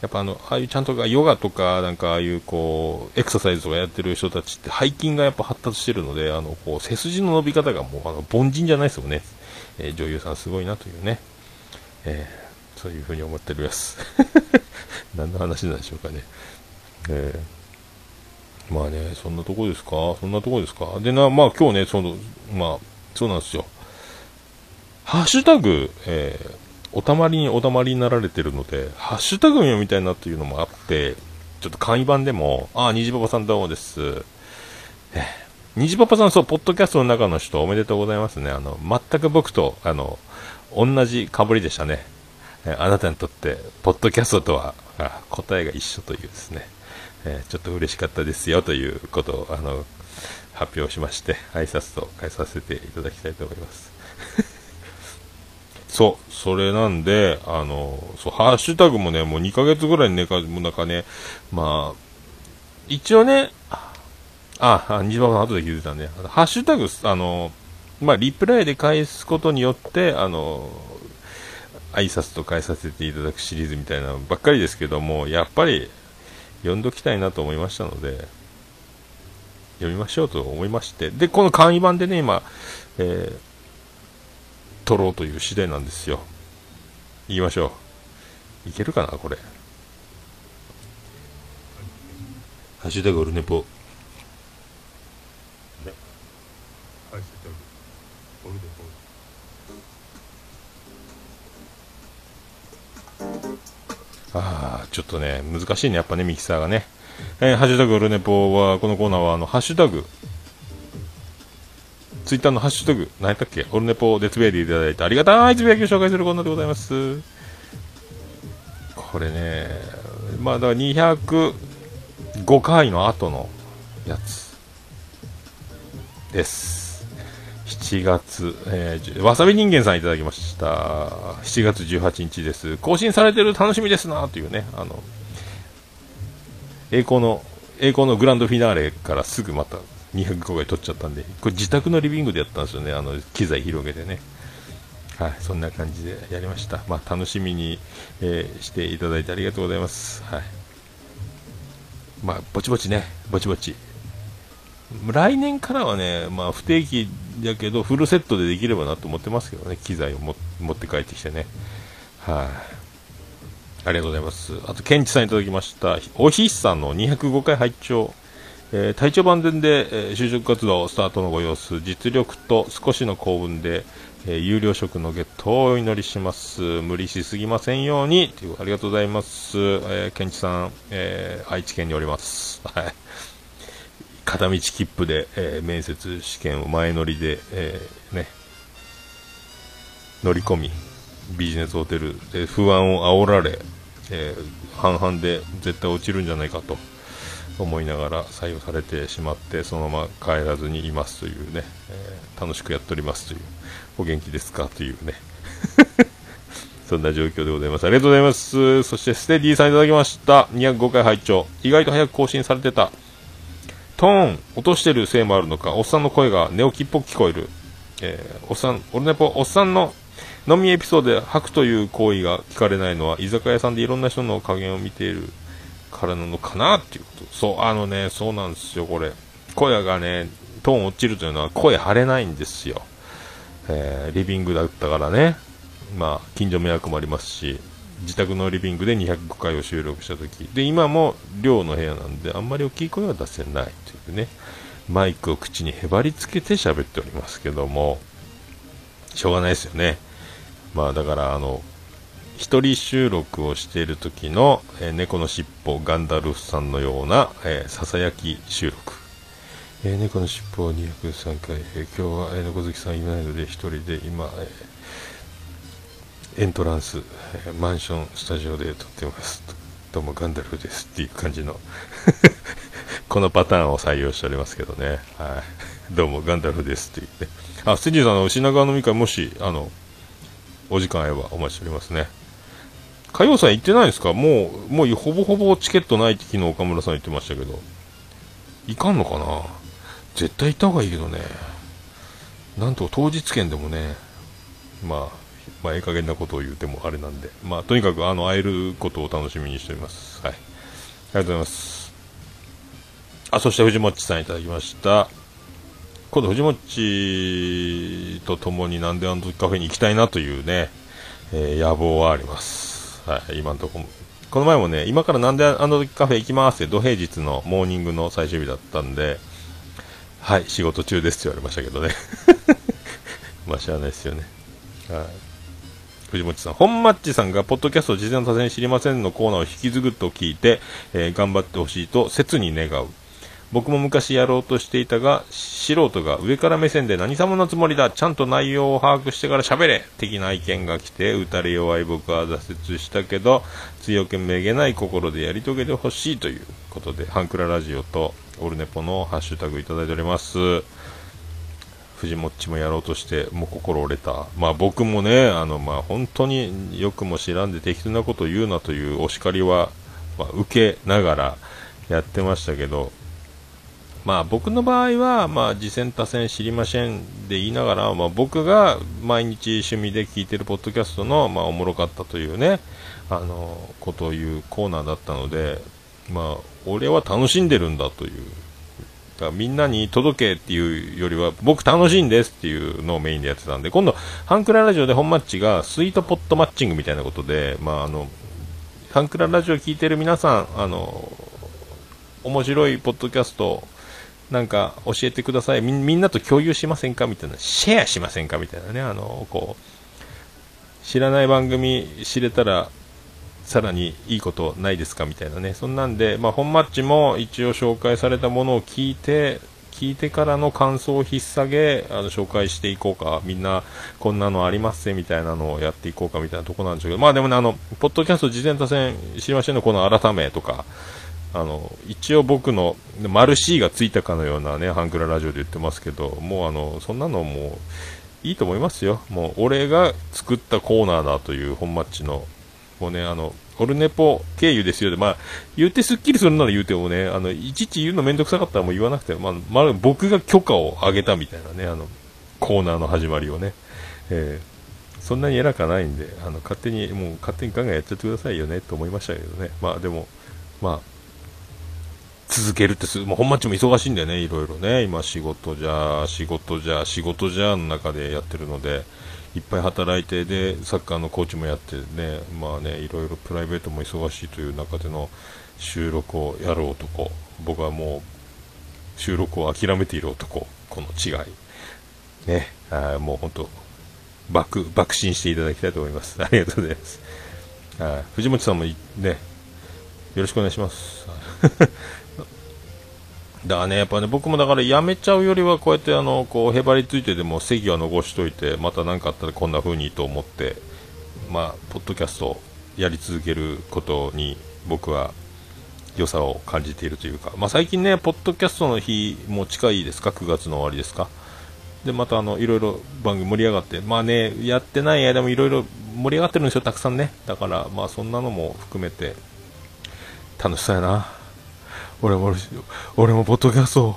やっぱあの、ああいうちゃんとヨガとか、なんかああいうこう、エクササイズとかやってる人たちって背筋がやっぱ発達してるので、あの、こう、背筋の伸び方がもう、あの、凡人じゃないですよね。えー、女優さんすごいなというね。えー、そういうふうに思ってるやつ。何の話なんでしょうかね。えー、まあね、そんなとこですかそんなとこですかでな、まあ今日ね、その、まあ、そうなんですよ。ハッシュタグ、えー、おたまりにおたまりになられてるので、ハッシュタグ読みたいなというのもあって、ちょっと簡易版でも、あ、虹パパさんどうもです。え、虹パパさん、そう、ポッドキャストの中の人、おめでとうございますね。あの、全く僕と、あの、同じかぶりでしたね。え、あなたにとって、ポッドキャストとは、あ、答えが一緒というですね、え、ちょっと嬉しかったですよということを、あの、発表しまして、挨拶と返させていただきたいと思います。そう、それなんで、あの、そう、ハッシュタグもね、もうにかげつぐらいね、か、もうなんかね、まあ、一応ね、あ、あ、虹パパさん後で気づいたね。ハッシュタグ、あの、まあ、リプライで返すことによって、あの、挨拶と返させていただくシリーズみたいなのばっかりですけども、やっぱり、読んどきたいなと思いましたので、読みましょうと思いまして。で、この簡易版でね、今、えー、撮ろうという次第なんですよ。言いましょう。いけるかなこれ。ハッシュタグオルネポ。ね。ハッシュタグオルネポ。ああ、ちょっとね、難しいね。やっぱね、ミキサーがね。えー、ハッシュタグオルネポは、このコーナーは、あの、ハッシュタグ。ツイッターのハッシュタグ、何やったっけ、オルネポでつぶやいていただいてありがたいつぶやきを紹介するコーナーでございます。これね、まあだからにひゃくごかいの後のやつです。しちがつ、えー、わさび人間さんいただきました。しちがつじゅうはちにちです。更新されてる楽しみですなというね、あの、栄光の、栄光のグランドフィナーレからすぐまた、にひゃくごかい撮っちゃったんで、これ自宅のリビングでやったんですよね、あの機材広げてね、はい、そんな感じでやりました。まあ、楽しみに、えー、していただいてありがとうございます。はい、まあ、ぼちぼちね、ぼちぼち。来年からはね、まあ、不定期だけど、フルセットでできればなと思ってますけどね、機材をも持って帰ってきてね。はい、ありがとうございます。あと、ケンチさんいただきました。おひっさんのにひゃくごかい拝聴。えー、体調万全で、えー、就職活動スタートのご様子、実力と少しの幸運で、えー、有料職のゲットをお祈りします。無理しすぎませんようにという、ありがとうございます、えー、ケンチさん、えー、愛知県におります、はい、片道切符で、えー、面接試験を前乗りで、えーね、乗り込みビジネスホテルで不安を煽られ、えー、半々で絶対落ちるんじゃないかと思いながら採用されてしまって、そのまま帰らずにいますというね、えー、楽しくやっておりますという、お元気ですかというねそんな状況でございます。ありがとうございます。そしてステディさんいただきました。にひゃくごかい拝聴。意外と早く更新されてた。トーン落としてるせいもあるのか、おっさんの声が寝起きっぽく聞こえる。えー、おっさんオルネポ、おっさんの飲みエピソードで吐くという行為が聞かれないのは、居酒屋さんでいろんな人の加減を見ているからなのかなっていうこと。そう、あのね、そうなんですよ。これ声がね、トーン落ちるというのは声張れないんですよ。えー、リビングだったからね、まあ近所迷惑もありますし、自宅のリビングでにひゃくごかいを収録したときで、今も寮の部屋なんであんまり大きい声は出せないというね、マイクを口にへばりつけて喋っておりますけども、しょうがないですよね。まあだから、あの一人収録をしている時の、えー、猫のしっぽガンダルフさんのような、えー、ささやき収録、えー、猫のしっぽにひゃくさんかい、えー、今日は、えー、猫好きさんいないので一人で今、えー、エントランス、えー、マンションスタジオで撮ってます。どうもガンダルフですっていう感じのこのパターンを採用しておりますけどね、はいどうもガンダルフですっていうね。あ、ステディさんの品川飲み会、もしあのお時間あればお待ちしておりますね。火曜さん行ってないんですか？もう、もうほぼほぼチケットないって昨日岡村さん言ってましたけど、いかんのかな？絶対行った方がいいけどね。なんと当日券でもね、まあ、まあ、ええ加減なことを言うてもあれなんで、まあ、とにかくあの会えることを楽しみにしております。はい。ありがとうございます。あ、そして藤もっちさんいただきました。今度、藤もっちと共になんであの時カフェに行きたいなというね、えー、野望はあります。はい、今のところ。この前もね、今からなんであの時カフェ行きますって、土平日のモーニングの最終日だったんで、はい、仕事中ですって言われましたけどね。まあ、知らないですよね。はい。藤もっちさん。本マッチさんが、ポッドキャスト事前の多戦知りませんのコーナーを引きずぐっと聞いて、えー、頑張ってほしいと、切に願う。僕も昔やろうとしていたが、素人が上から目線で何様のつもりだ、ちゃんと内容を把握してから喋れ的な意見が来て、打たれ弱い僕は挫折したけど、強気めげない心でやり遂げてほしいということで、ハンクララジオとオルネポのハッシュタグいただいております。藤もっちもやろうとしてもう心折れた。まあ僕もね、あのまあ本当によくも知らんで適当なこと言うなというお叱りは、まあ、受けながらやってましたけど、まあ僕の場合は、まあ次戦他戦知りませんで言いながら、まあ僕が毎日趣味で聞いてるポッドキャストの、まあおもろかったというね、あのことを言うコーナーだったので、まあ俺は楽しんでるんだという、だからみんなに届けっていうよりは僕楽しいんですっていうのをメインでやってたんで、今度ハンクララジオで本マッチがスイートポットマッチングみたいなことで、まああのハンクララジオ聞いてる皆さん、あの面白いポッドキャストなんか教えてください、み、みんなと共有しませんかみたいな、シェアしませんかみたいなね、あのこう知らない番組知れたらさらにいいことないですかみたいなね、そんなんで、まあ、本マッチも一応紹介されたものを聞いて聞いてからの感想を引っ提げ、あの紹介していこうか、みんなこんなのありますねみたいなのをやっていこうかみたいなとこなんでしょうけど、まあでもね、あのポッドキャスト事前多戦知りませんのこの改めとか、あの一応僕の丸 C がついたかのようなね、ハンクララジオで言ってますけど、もうあのそんなのもういいと思いますよ。もう俺が作ったコーナーだという本マッチのもうね、あのオルネポ経由ですよで、まあ言ってすっきりするなら言うてもね、あのいちいち言うのめんどくさかったらもう言わなくて、まあまあ、僕が許可をあげたみたいなね、あのコーナーの始まりをね、えーそんなに偉くないんで、あの勝手にもう勝手にガンガンやっちゃってくださいよねと思いましたけどね。まあでもまあ続けるってす、もう本マッチも忙しいんだよね、いろいろね、今仕事じゃ仕事じゃ仕事じゃの中でやってるので、いっぱい働いて、でサッカーのコーチもやってね、まあね、いろいろプライベートも忙しいという中での収録をやる男、僕はもう収録を諦めている男、この違いね、あもう本当爆爆心していただきたいと思います。ありがとうございます。あ藤本さんもねよろしくお願いします。だからね、やっぱね、僕もだからやめちゃうよりはこうやってあのこうへばりついてでも席は残しといて、また何かあったらこんな風にと思ってまあ、ポッドキャストをやり続けることに僕は良さを感じているというか、まあ、最近ね、ポッドキャストの日も近いですか、くがつの終わりですか。で、またあのいろいろ番組盛り上がって、まあね、やってない間もいろいろ盛り上がってるんですよ、たくさんね。だから、まあ、そんなのも含めて楽しそうやな。俺も、俺もポッドキャスト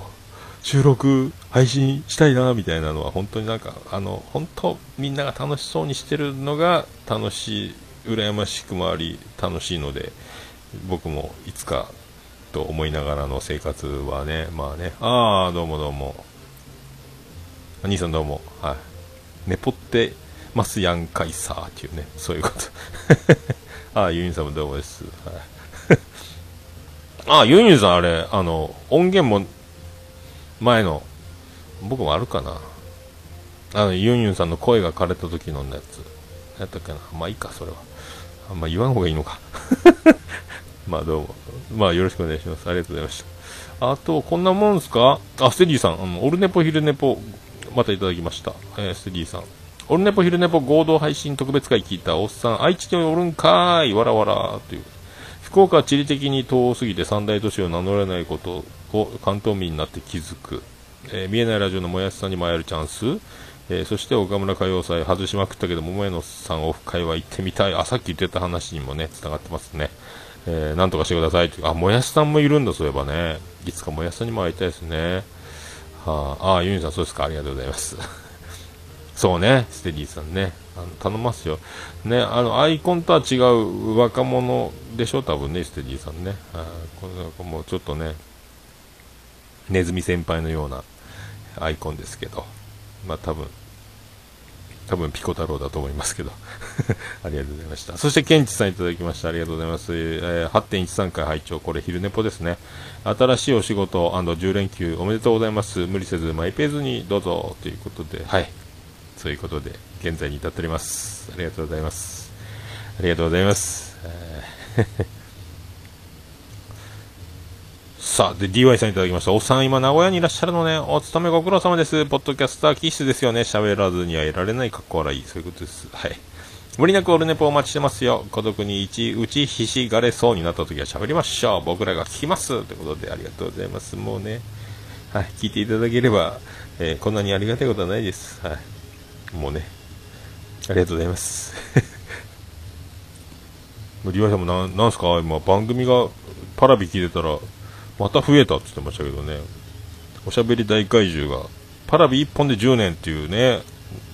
収録配信したいなみたいなのは、本当になんかあの本当みんなが楽しそうにしてるのが楽しい、羨ましくもあり楽しいので、僕もいつかと思いながらの生活はね。まあね、ああどうもどうも兄さんどうも、はい、ねぽってますやんかいさーっていうね、そういうことああユニさんもどうもです、はいああユニさん、あれあの音源も前の僕もあるかな、あのユンユンさんの声が枯れた時のやつやったっけな。まあいいか、それはあんま言わん方がいいのかまあどうも、まあよろしくお願いします。ありがとうございました。あとこんなもんですか。あ、ステディさん、あのオルネポヒルネポまたいただきました、えー、ステディさん、オルネポヒルネポ合同配信特別会聞いた、おっさん愛知県におるんかーい、わらわらという。福岡は地理的に遠すぎて三大都市を名乗れないことを関東民になって気づく、えー、見えないラジオのもやしさんにも会えるチャンス、えー、そして岡村歌謡祭外しまくったけど桃江野さんオフ会は行ってみたい。あ、さっき言ってた話にもねつながってますね、えー、なんとかしてくださいという。あ、もやしさんもいるんだ、そういえばね。いつかもやしさんにも会いたいですね。はあ、あユニさんそうですか、ありがとうございますそうね、ステディさんね、あの頼ますよ、ね、あのアイコンとは違う若者でしょ多分ね、ステディさんね。あ、このもうちょっとねネズミ先輩のようなアイコンですけど、まあ多分多分ピコ太郎だと思いますけどありがとうございました。そしてケンチさんいただきました、ありがとうございます、えー、はちてんいちさん 回拝聴、これ昼寝ぽですね。新しいお仕事じゅう連休おめでとうございます。無理せずマイペースにどうぞということで、はい、そういうことで現在に至っております。ありがとうございます、ありがとうございます、えー、さあで ディーワイ さんいただきました。おさん今名古屋にいらっしゃるのね、お勤めご苦労様です。ポッドキャスター気質ですよね、喋らずにはいられない、かっこ笑い、そういうことです、はい。無理なくオルネポお待ちしてますよ。孤独に一打ちひしがれそうになった時は喋りましょう、僕らが聞きますということで、ありがとうございます。もうね、はい、聞いていただければ、えー、こんなにありがたいことはないです、はい、もうね、ありがとうございますリュウさんもな ん, なんすか今番組がパラビ聞いてたらまた増えたって言ってましたけどね。おしゃべり大怪獣がパラビいっぽんでじゅうねんっていうね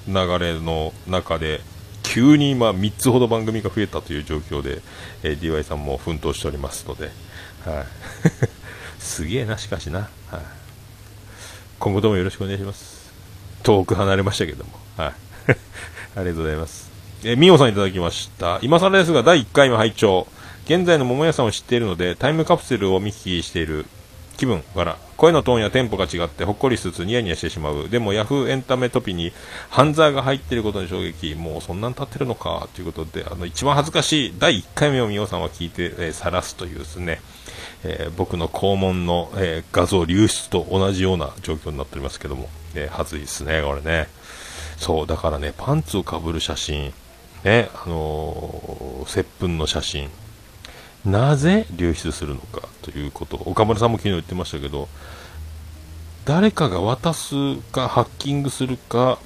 流れの中で急に今みっつほど番組が増えたという状況で、えー、ディーワイ さんも奮闘しておりますので、はいすげえな、しかしな、はい、今後ともよろしくお願いします。遠く離れましたけども、はい、ありがとうございます。えみおさんいただきました。今更ですがだいいっかいも拝聴、現在の桃屋さんを知っているのでタイムカプセルを見聞きしている気分から、声のトーンやテンポが違ってほっこりしつつニヤニヤしてしまう。でもヤフーエンタメトピにハンザーが入っていることに衝撃、もうそんなん立ってるのかということで、あの一番恥ずかしいだいいっかいめをみおさんは聞いてさら、えー、すというですね、えー、僕の肛門の、えー、画像流出と同じような状況になっておりますけども、えー、恥ずいですねこれね。そうだからね、パンツをかぶる写真ね、あのー、接吻の写真なぜ流出するのかということ、岡村さんも昨日言ってましたけど、誰かが渡すかハッキングするか、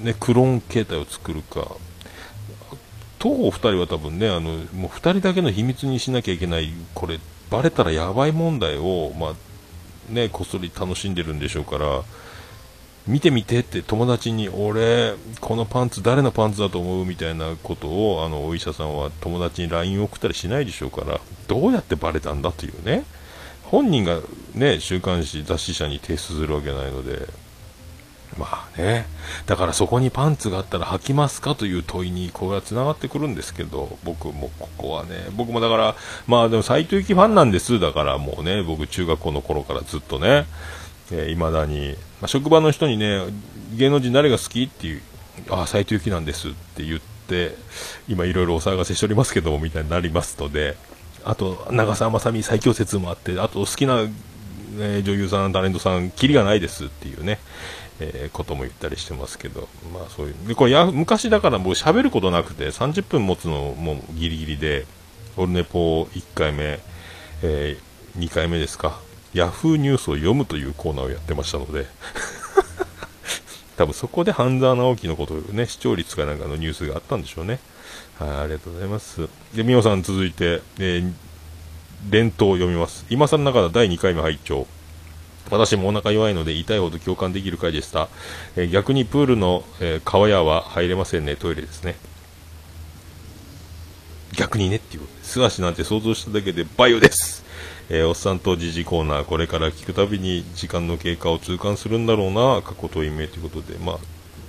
ね、クローン携帯を作るか、当方ふたりは多分ね、あのもうふたりだけの秘密にしなきゃいけない、これバレたらやばい問題を、まあね、こっそり楽しんでるんでしょうから、見てみてって友達に俺このパンツ誰のパンツだと思うみたいなことを、あのお医者さんは友達に ライン を送ったりしないでしょうから、どうやってバレたんだというね、本人がね週刊誌雑誌社に提出するわけないので、まあね、だからそこにパンツがあったら履きますかという問いにこれはつながってくるんですけど、僕もここはね、僕もだからまあでも斎藤由貴ファンなんです。だからもうね、僕中学校の頃からずっとね、えー、未だに、まあ、職場の人にね芸能人誰が好きっていう、あ、斎藤由貴なんですって言って今いろいろお騒がせしておりますけどもみたいになりますので、あと長澤まさみ最強説もあって、あと好きな、えー、女優さんタレントさんキリがないですっていうね、えー、ことも言ったりしてますけど、まあそういうでこれや昔だからもう喋ることなくてさんじゅっぷん持つのもギリギリで、オルネポいっかいめ、えー、にかいめですか、ヤフーニュースを読むというコーナーをやってましたので多分そこで半沢直樹のことをね、視聴率かなんかのニュースがあったんでしょうね。はい、ありがとうございます。で、みおさん続いて、えー、連投を読みます。今更ながらだいにかいめ拝聴。私もお腹弱いので痛いほど共感できる回でした。えー、逆にプールの、えー、川屋は入れませんね、トイレですね。逆にねっていうことです。素足なんて想像しただけでバイオです。えー、おっさんとじじコーナー、これから聞くたびに時間の経過を痛感するんだろうな、過去と夢ということで、ま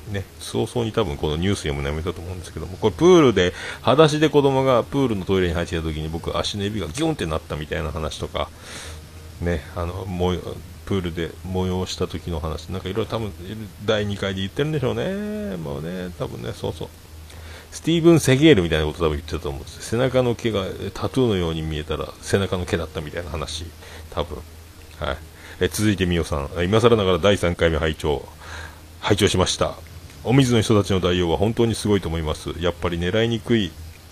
あね、早々に多分このニュース読むのやめたと思うんですけども、これプールで裸足で子供がプールのトイレに入ってきた時に僕足の指がギュンってなったみたいな話とかね、あのもうプールで催した時の話なんかいろいろ多分だいにかいで言ってるんでしょうね。もうね、多分ね、そうそうスティーブン・セゲールみたいなこと多分言ってたと思うんです。背中の毛がタトゥーのように見えたら背中の毛だったみたいな話、多分。はい。え続いてみおさん。今更ながらだいさんかいめ拝聴。拝聴しました。お水の人たちの対応は本当にすごいと思います。やっぱり狙いにくい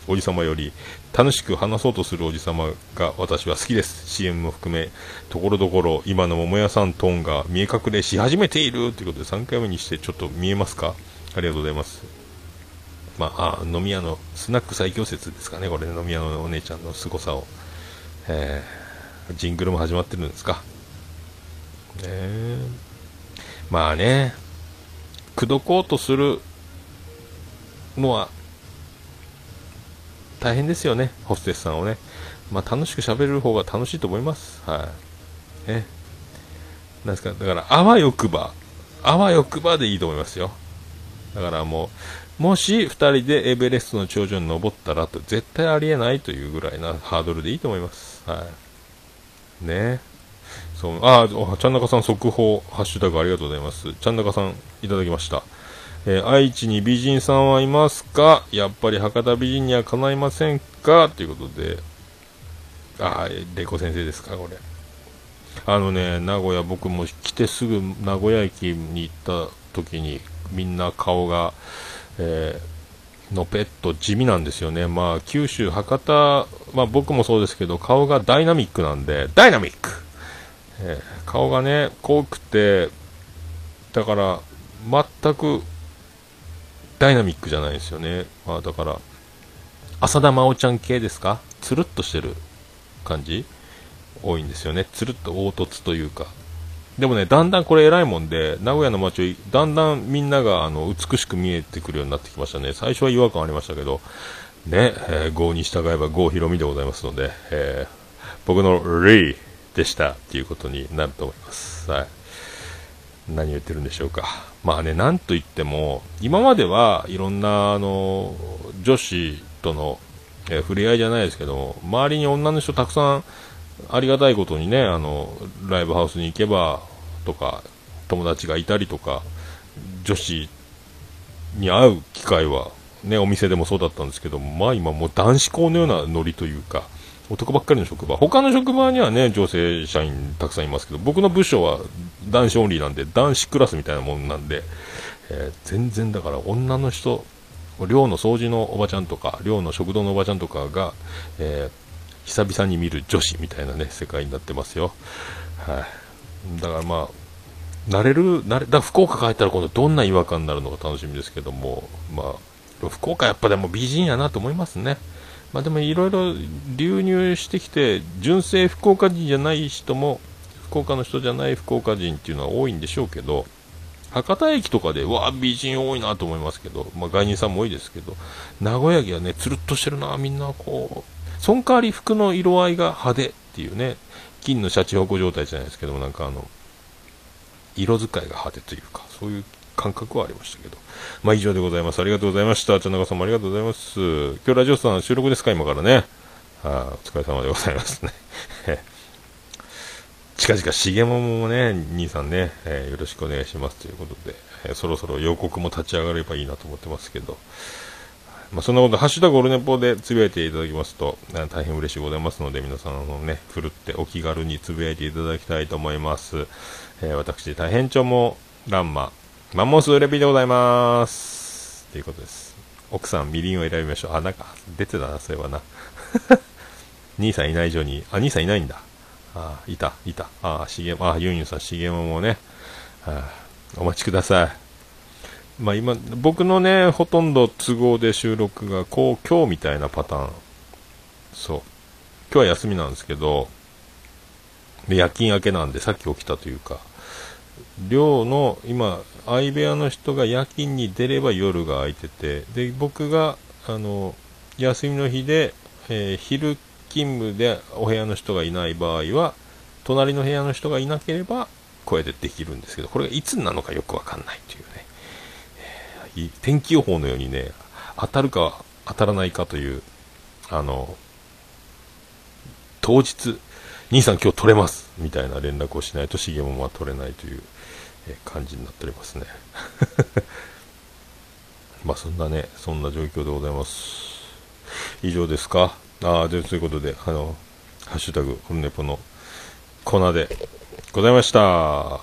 おじさまより楽しく話そうとするおじさまが私は好きです。シーエム も含め、ところどころ今の桃屋さんトーンが見え隠れし始めているということでさんかいめにしてちょっと見えますか？ありがとうございます。まあ、あ飲み屋のスナック最強説ですかね、これ、ね、飲み屋のお姉ちゃんの凄さを、えー、ジングルも始まってるんですか、えー、まあね、口説こうとするのは大変ですよね、ホステスさんをね、まあ、楽しく喋る方が楽しいと思います、はいね、なんですか、だから、あわよくば、あわよくばでいいと思いますよ。だからもうもしふたりでエベレストの頂上に登ったらと絶対ありえないというぐらいなハードルでいいと思います。はい。ねそう、ああ、ちゃんなかさん速報、ハッシュタグありがとうございます。ちゃんなかさんいただきました。えー、愛知に美人さんはいますか？やっぱり博多美人にはかないませんか？ということで、ああ、玲子先生ですか、これ。あのね、名古屋、僕も来てすぐ名古屋駅に行った時にみんな顔が、えー、のぺっと地味なんですよね。まあ九州博多、まあ僕もそうですけど顔がダイナミックなんでダイナミック、えー、顔がね濃くてだから全くダイナミックじゃないんですよね。まあだから浅田真央ちゃん系ですか、つるっとしてる感じ多いんですよね。つるっと凹凸というか。でもね、だんだんこれ偉いもんで、名古屋の街をだんだんみんながあの美しく見えてくるようになってきましたね。最初は違和感ありましたけど、ね、えー、郷に従えば郷ひろみでございますので、えー、僕のレイでしたっていうことになると思います。はい。何を言ってるんでしょうか。まあね、なんといっても、今まではいろんなあの女子との、えー、触れ合いじゃないですけど、周りに女の人たくさんありがたいことにね、あのライブハウスに行けばとか友達がいたりとか女子に会う機会は、ね、お店でもそうだったんですけど、まあ今もう男子校のようなノリというか男ばっかりの職場、他の職場にはね女性社員たくさんいますけど僕の部署は男子オンリーなんで男子クラスみたいなもんなんで、えー、全然だから女の人寮の掃除のおばちゃんとか寮の食堂のおばちゃんとかが、えー久々に見る女子みたいなね世界になってますよ。はい。だからまあ慣れる慣れだ福岡帰ったら今度どんな違和感になるのか楽しみですけども、まあ福岡やっぱでも美人やなと思いますね。まあでもいろいろ流入してきて純正福岡人じゃない人も福岡の人じゃない福岡人っていうのは多いんでしょうけど、博多駅とかでわあ美人多いなと思いますけど、まあ外人さんも多いですけど、名古屋駅はねつるっとしてるなみんなこう。その代わり服の色合いが派手っていうね、金のシャチホコ状態じゃないですけども、なんかあの、色使いが派手というか、そういう感覚はありましたけど。まあ以上でございます。ありがとうございました。ちゃんなかさんもありがとうございます。今日ラジオさん収録ですか、今からね。ああ、お疲れ様でございますね。近々、しげもももね、兄さんね、えー、よろしくお願いしますということで、えー、そろそろ予告も立ち上がればいいなと思ってますけど、まあそんなこと、ハッシュタグオルネポでつぶやいていただきますと、大変嬉しいございますので、皆さんのね、ふるってお気軽につぶやいていただきたいと思います。えー、私、大変長も、ランマ、マンモスレビでございますっていうことです。奥さんみりんを選びましょう。あ、なんか出てたな、それはな。兄さんいない以上に、あ、兄さんいないんだ。あ、いたいた。あ、しげ、あ、ユンユンさん、しげももね、あ、お待ちください。まあ今僕のね、ほとんど都合で収録がこう今日みたいなパターン。そう、今日は休みなんですけど、で夜勤明けなんでさっき起きたというか、寮の今相部屋の人が夜勤に出れば夜が空いてて、で僕があの休みの日で、えー、昼勤務でお部屋の人がいない場合は隣の部屋の人がいなければこれでできるんですけど、これがいつなのかよくわかんないというね、えー、天気予報のようにね、当たるか当たらないかという、あの当日兄さん今日取れますみたいな連絡をしないとしげももは取れないという感じになっておりますね。まあそんなね、そんな状況でございます。以上ですか。ああ、でということで、あのハッシュタグオルネポのコーナーでございました。あ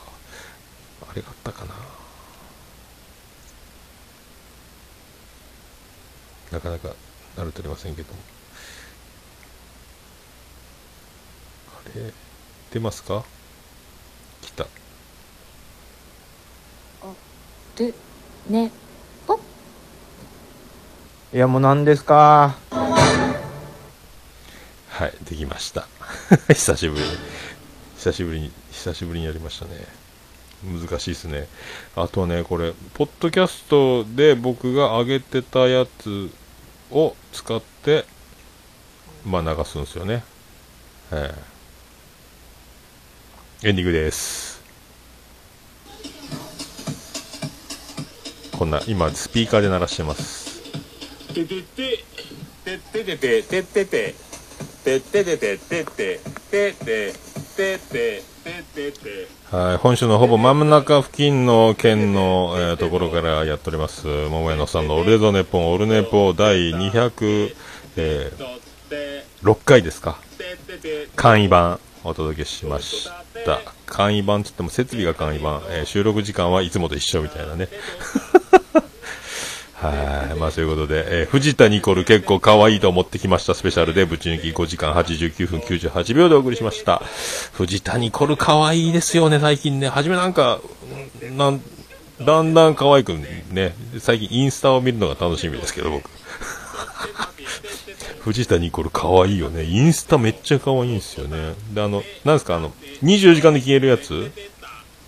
れがあったかな、なかなか慣れておりませんけども、え、出ますか？来た。あ、で、ね、あ、いやもう何ですか？はい、できました。久しぶりに、久しぶりに、久しぶりにやりましたね。難しいですね。あとはね、これ、ポッドキャストで僕が上げてたやつを使って、まあ流すんですよね。ええ。エンディングです。こんな今スピーカーで鳴らしてます。ててててててててててててててててててて。はい、本州のほぼ真ん中付近の県の、えー、ところからやっております桃屋のさんのオルゾネポンオルネポだいにひゃくろく、えー、回ですか、簡易版お届けしました。簡易版といっても設備が簡易版、えー、収録時間はいつもと一緒みたいなね。はい、まあそういうことで、えー、藤田ニコル結構可愛いと思ってきましたスペシャルでぶち抜きごじかんはちじゅうきゅうふんきゅうじゅうはちびょうでお送りしました。藤田ニコル可愛いですよね、最近ね。初めなんかなんだんだん可愛くね、最近インスタを見るのが楽しみですけど僕。藤田ニコル可愛いよね。インスタめっちゃ可愛いんですよね。で、あの、なんですか、あの、にじゅうよじかんで消えるやつ、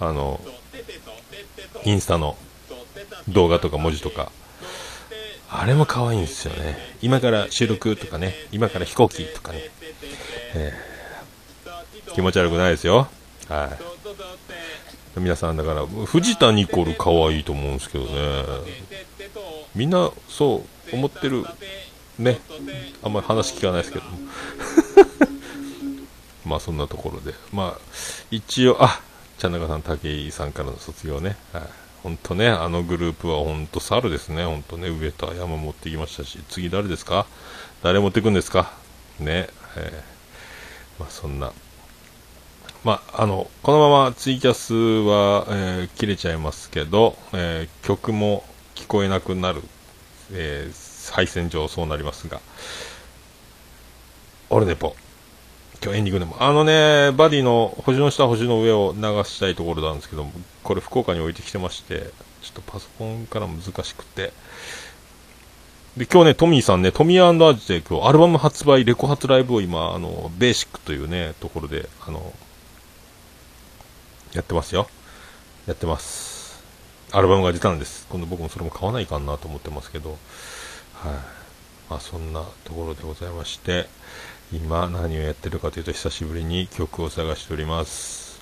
あの、インスタの動画とか文字とか。あれも可愛いんですよね。今から収録とかね、今から飛行機とかね。えー、気持ち悪くないですよ。はい。皆さん、だから、藤田ニコル可愛いと思うんですけどね。みんな、そう、思ってる。ね、あんまり話聞かないですけども。まあそんなところで、まあ一応、あ、ちゃんなかさん、武井さんからの卒業ね、はい、本当ね、あのグループは本当猿ですね、本当ね、上田山持ってきましたし、次誰ですか、誰持ってくんですかね、えー、まあそんな、まああのこのままツイキャスは、えー、切れちゃいますけど、えー、曲も聞こえなくなる。えー配線上そうなりますが、オルネポ今日エンディングでもあのね、バディの星の下星の上を流したいところなんですけども、これ福岡に置いてきてまして、ちょっとパソコンから難しくて、で今日ねトミーさんね、トミー&アージで今日アルバム発売レコ発ライブを今あのベーシックというねところであのやってますよ、やってます。アルバムが出たんです。今度僕もそれも買わないかなと思ってますけど、はい、まあそんなところでございまして、今何をやってるかというと、久しぶりに曲を探しております。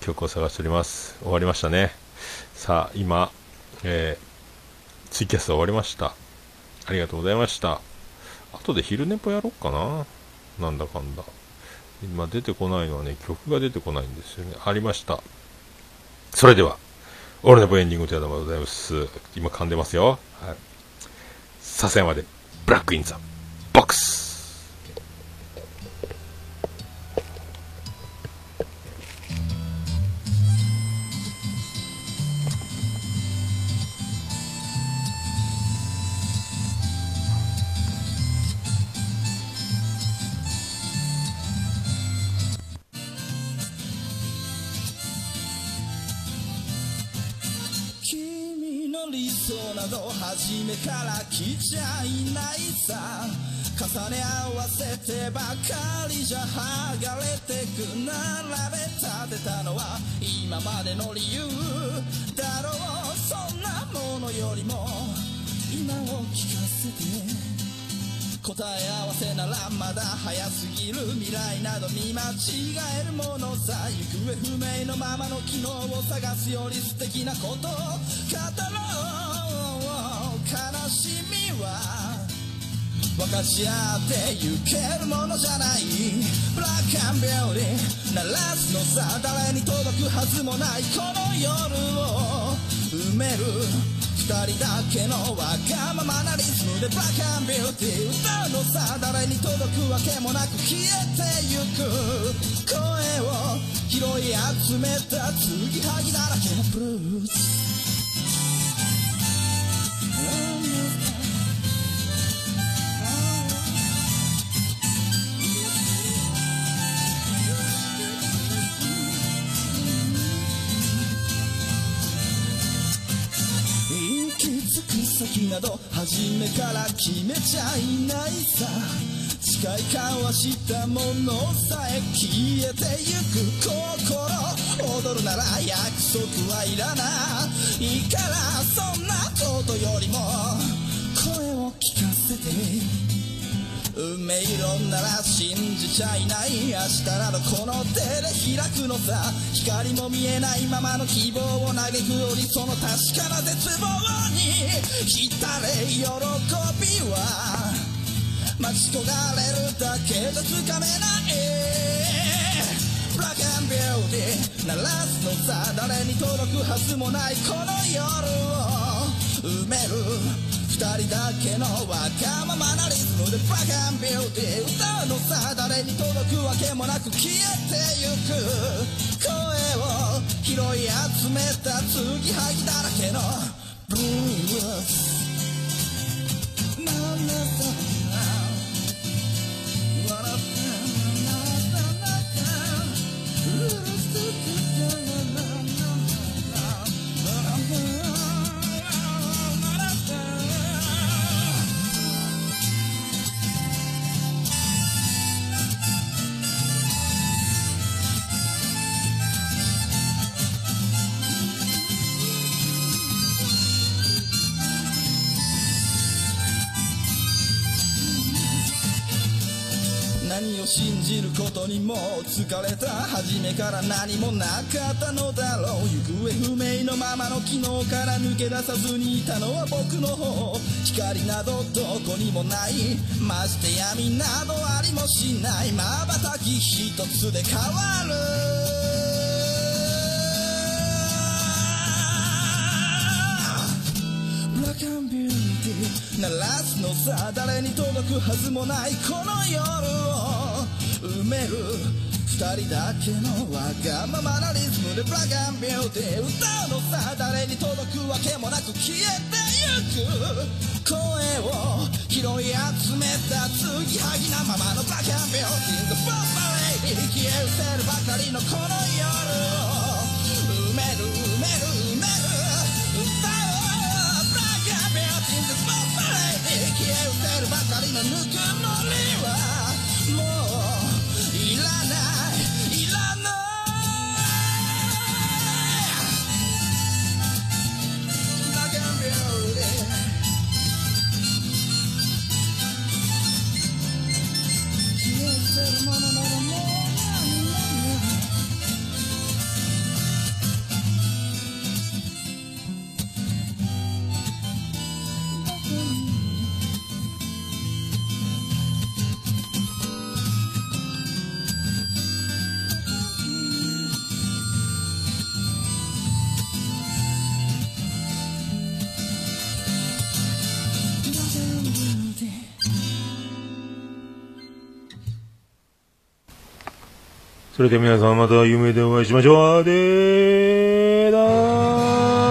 曲を探しております。終わりましたね。さあ今、えー、ツイキャス終わりました。ありがとうございました。後で昼寝ぽやろうかな、なんだかんだ。今出てこないのはね、曲が出てこないんですよね。ありました。それではオルネポエンディングというのでございます。今噛んでますよ。はい、笹山でブラックインザボックス。そうなど初めから来ちゃいないさ、重ね合わせてばかりじゃ剥がれてく、並べ立てたのは今までの理由だろう。そんなものよりも今を聞かせて、答え合わせならまだ早すぎる、未来など見間違えるものさ、行方不明のままの昨日を探すより素敵なことを語ろう。悲しみは分かち合ってゆけるものじゃない、ブラックアンビューティーならすのさ、誰に届くはずもないこの夜を埋める、二人だけのわがままなリズムでブラック&ビューティー歌うのさ、誰に届くわけもなく消えてゆく、声を拾い集めた継ぎはぎだらけのブルース、先など初めから決めちゃいないさ、誓い交わしたものさえ消えてゆく、心躍るなら約束はいらないから、そんなことよりも声を聞かせて、運命論なら信じちゃいない、明日などこの手で開くのさ、光も見えないままの希望を嘆くより、その確かな絶望に浸れ、喜びは待ち焦がれるだけじゃつかめない、ブラック&ビューティーならすのさ、誰に届くはずもないこの夜を埋める、二人だけのわがままなリズムでブラック&ビューティー歌うのさ、誰に届くわけもなく消えてゆく、声を拾い集めた継ぎはぎだらけのブルース、何を信じることにも疲れた、初めから何もなかったのだろう、行方不明のままの昨日から抜け出さずにいたのは僕の方、光などどこにもない、まして闇などありもしない、瞬き一つで変わる、ブラック&ビューティーならすのさ、誰に届くはずもないこの夜を埋める、二人だけのわがままなリズムでブラック&ビューティー歌うのさ、誰に届くわけもなく消えてゆく、声を拾い集めた継ぎはぎなままのブラック&ビューティーのフォーマレイ、消え失せるばかりのこの夜を埋める埋める埋める歌うブラック&ビューティーのフォーマレイ、消え失せるばかりのぬくもりはそれでは皆さんまた夢でお会いしましょう。でーだー。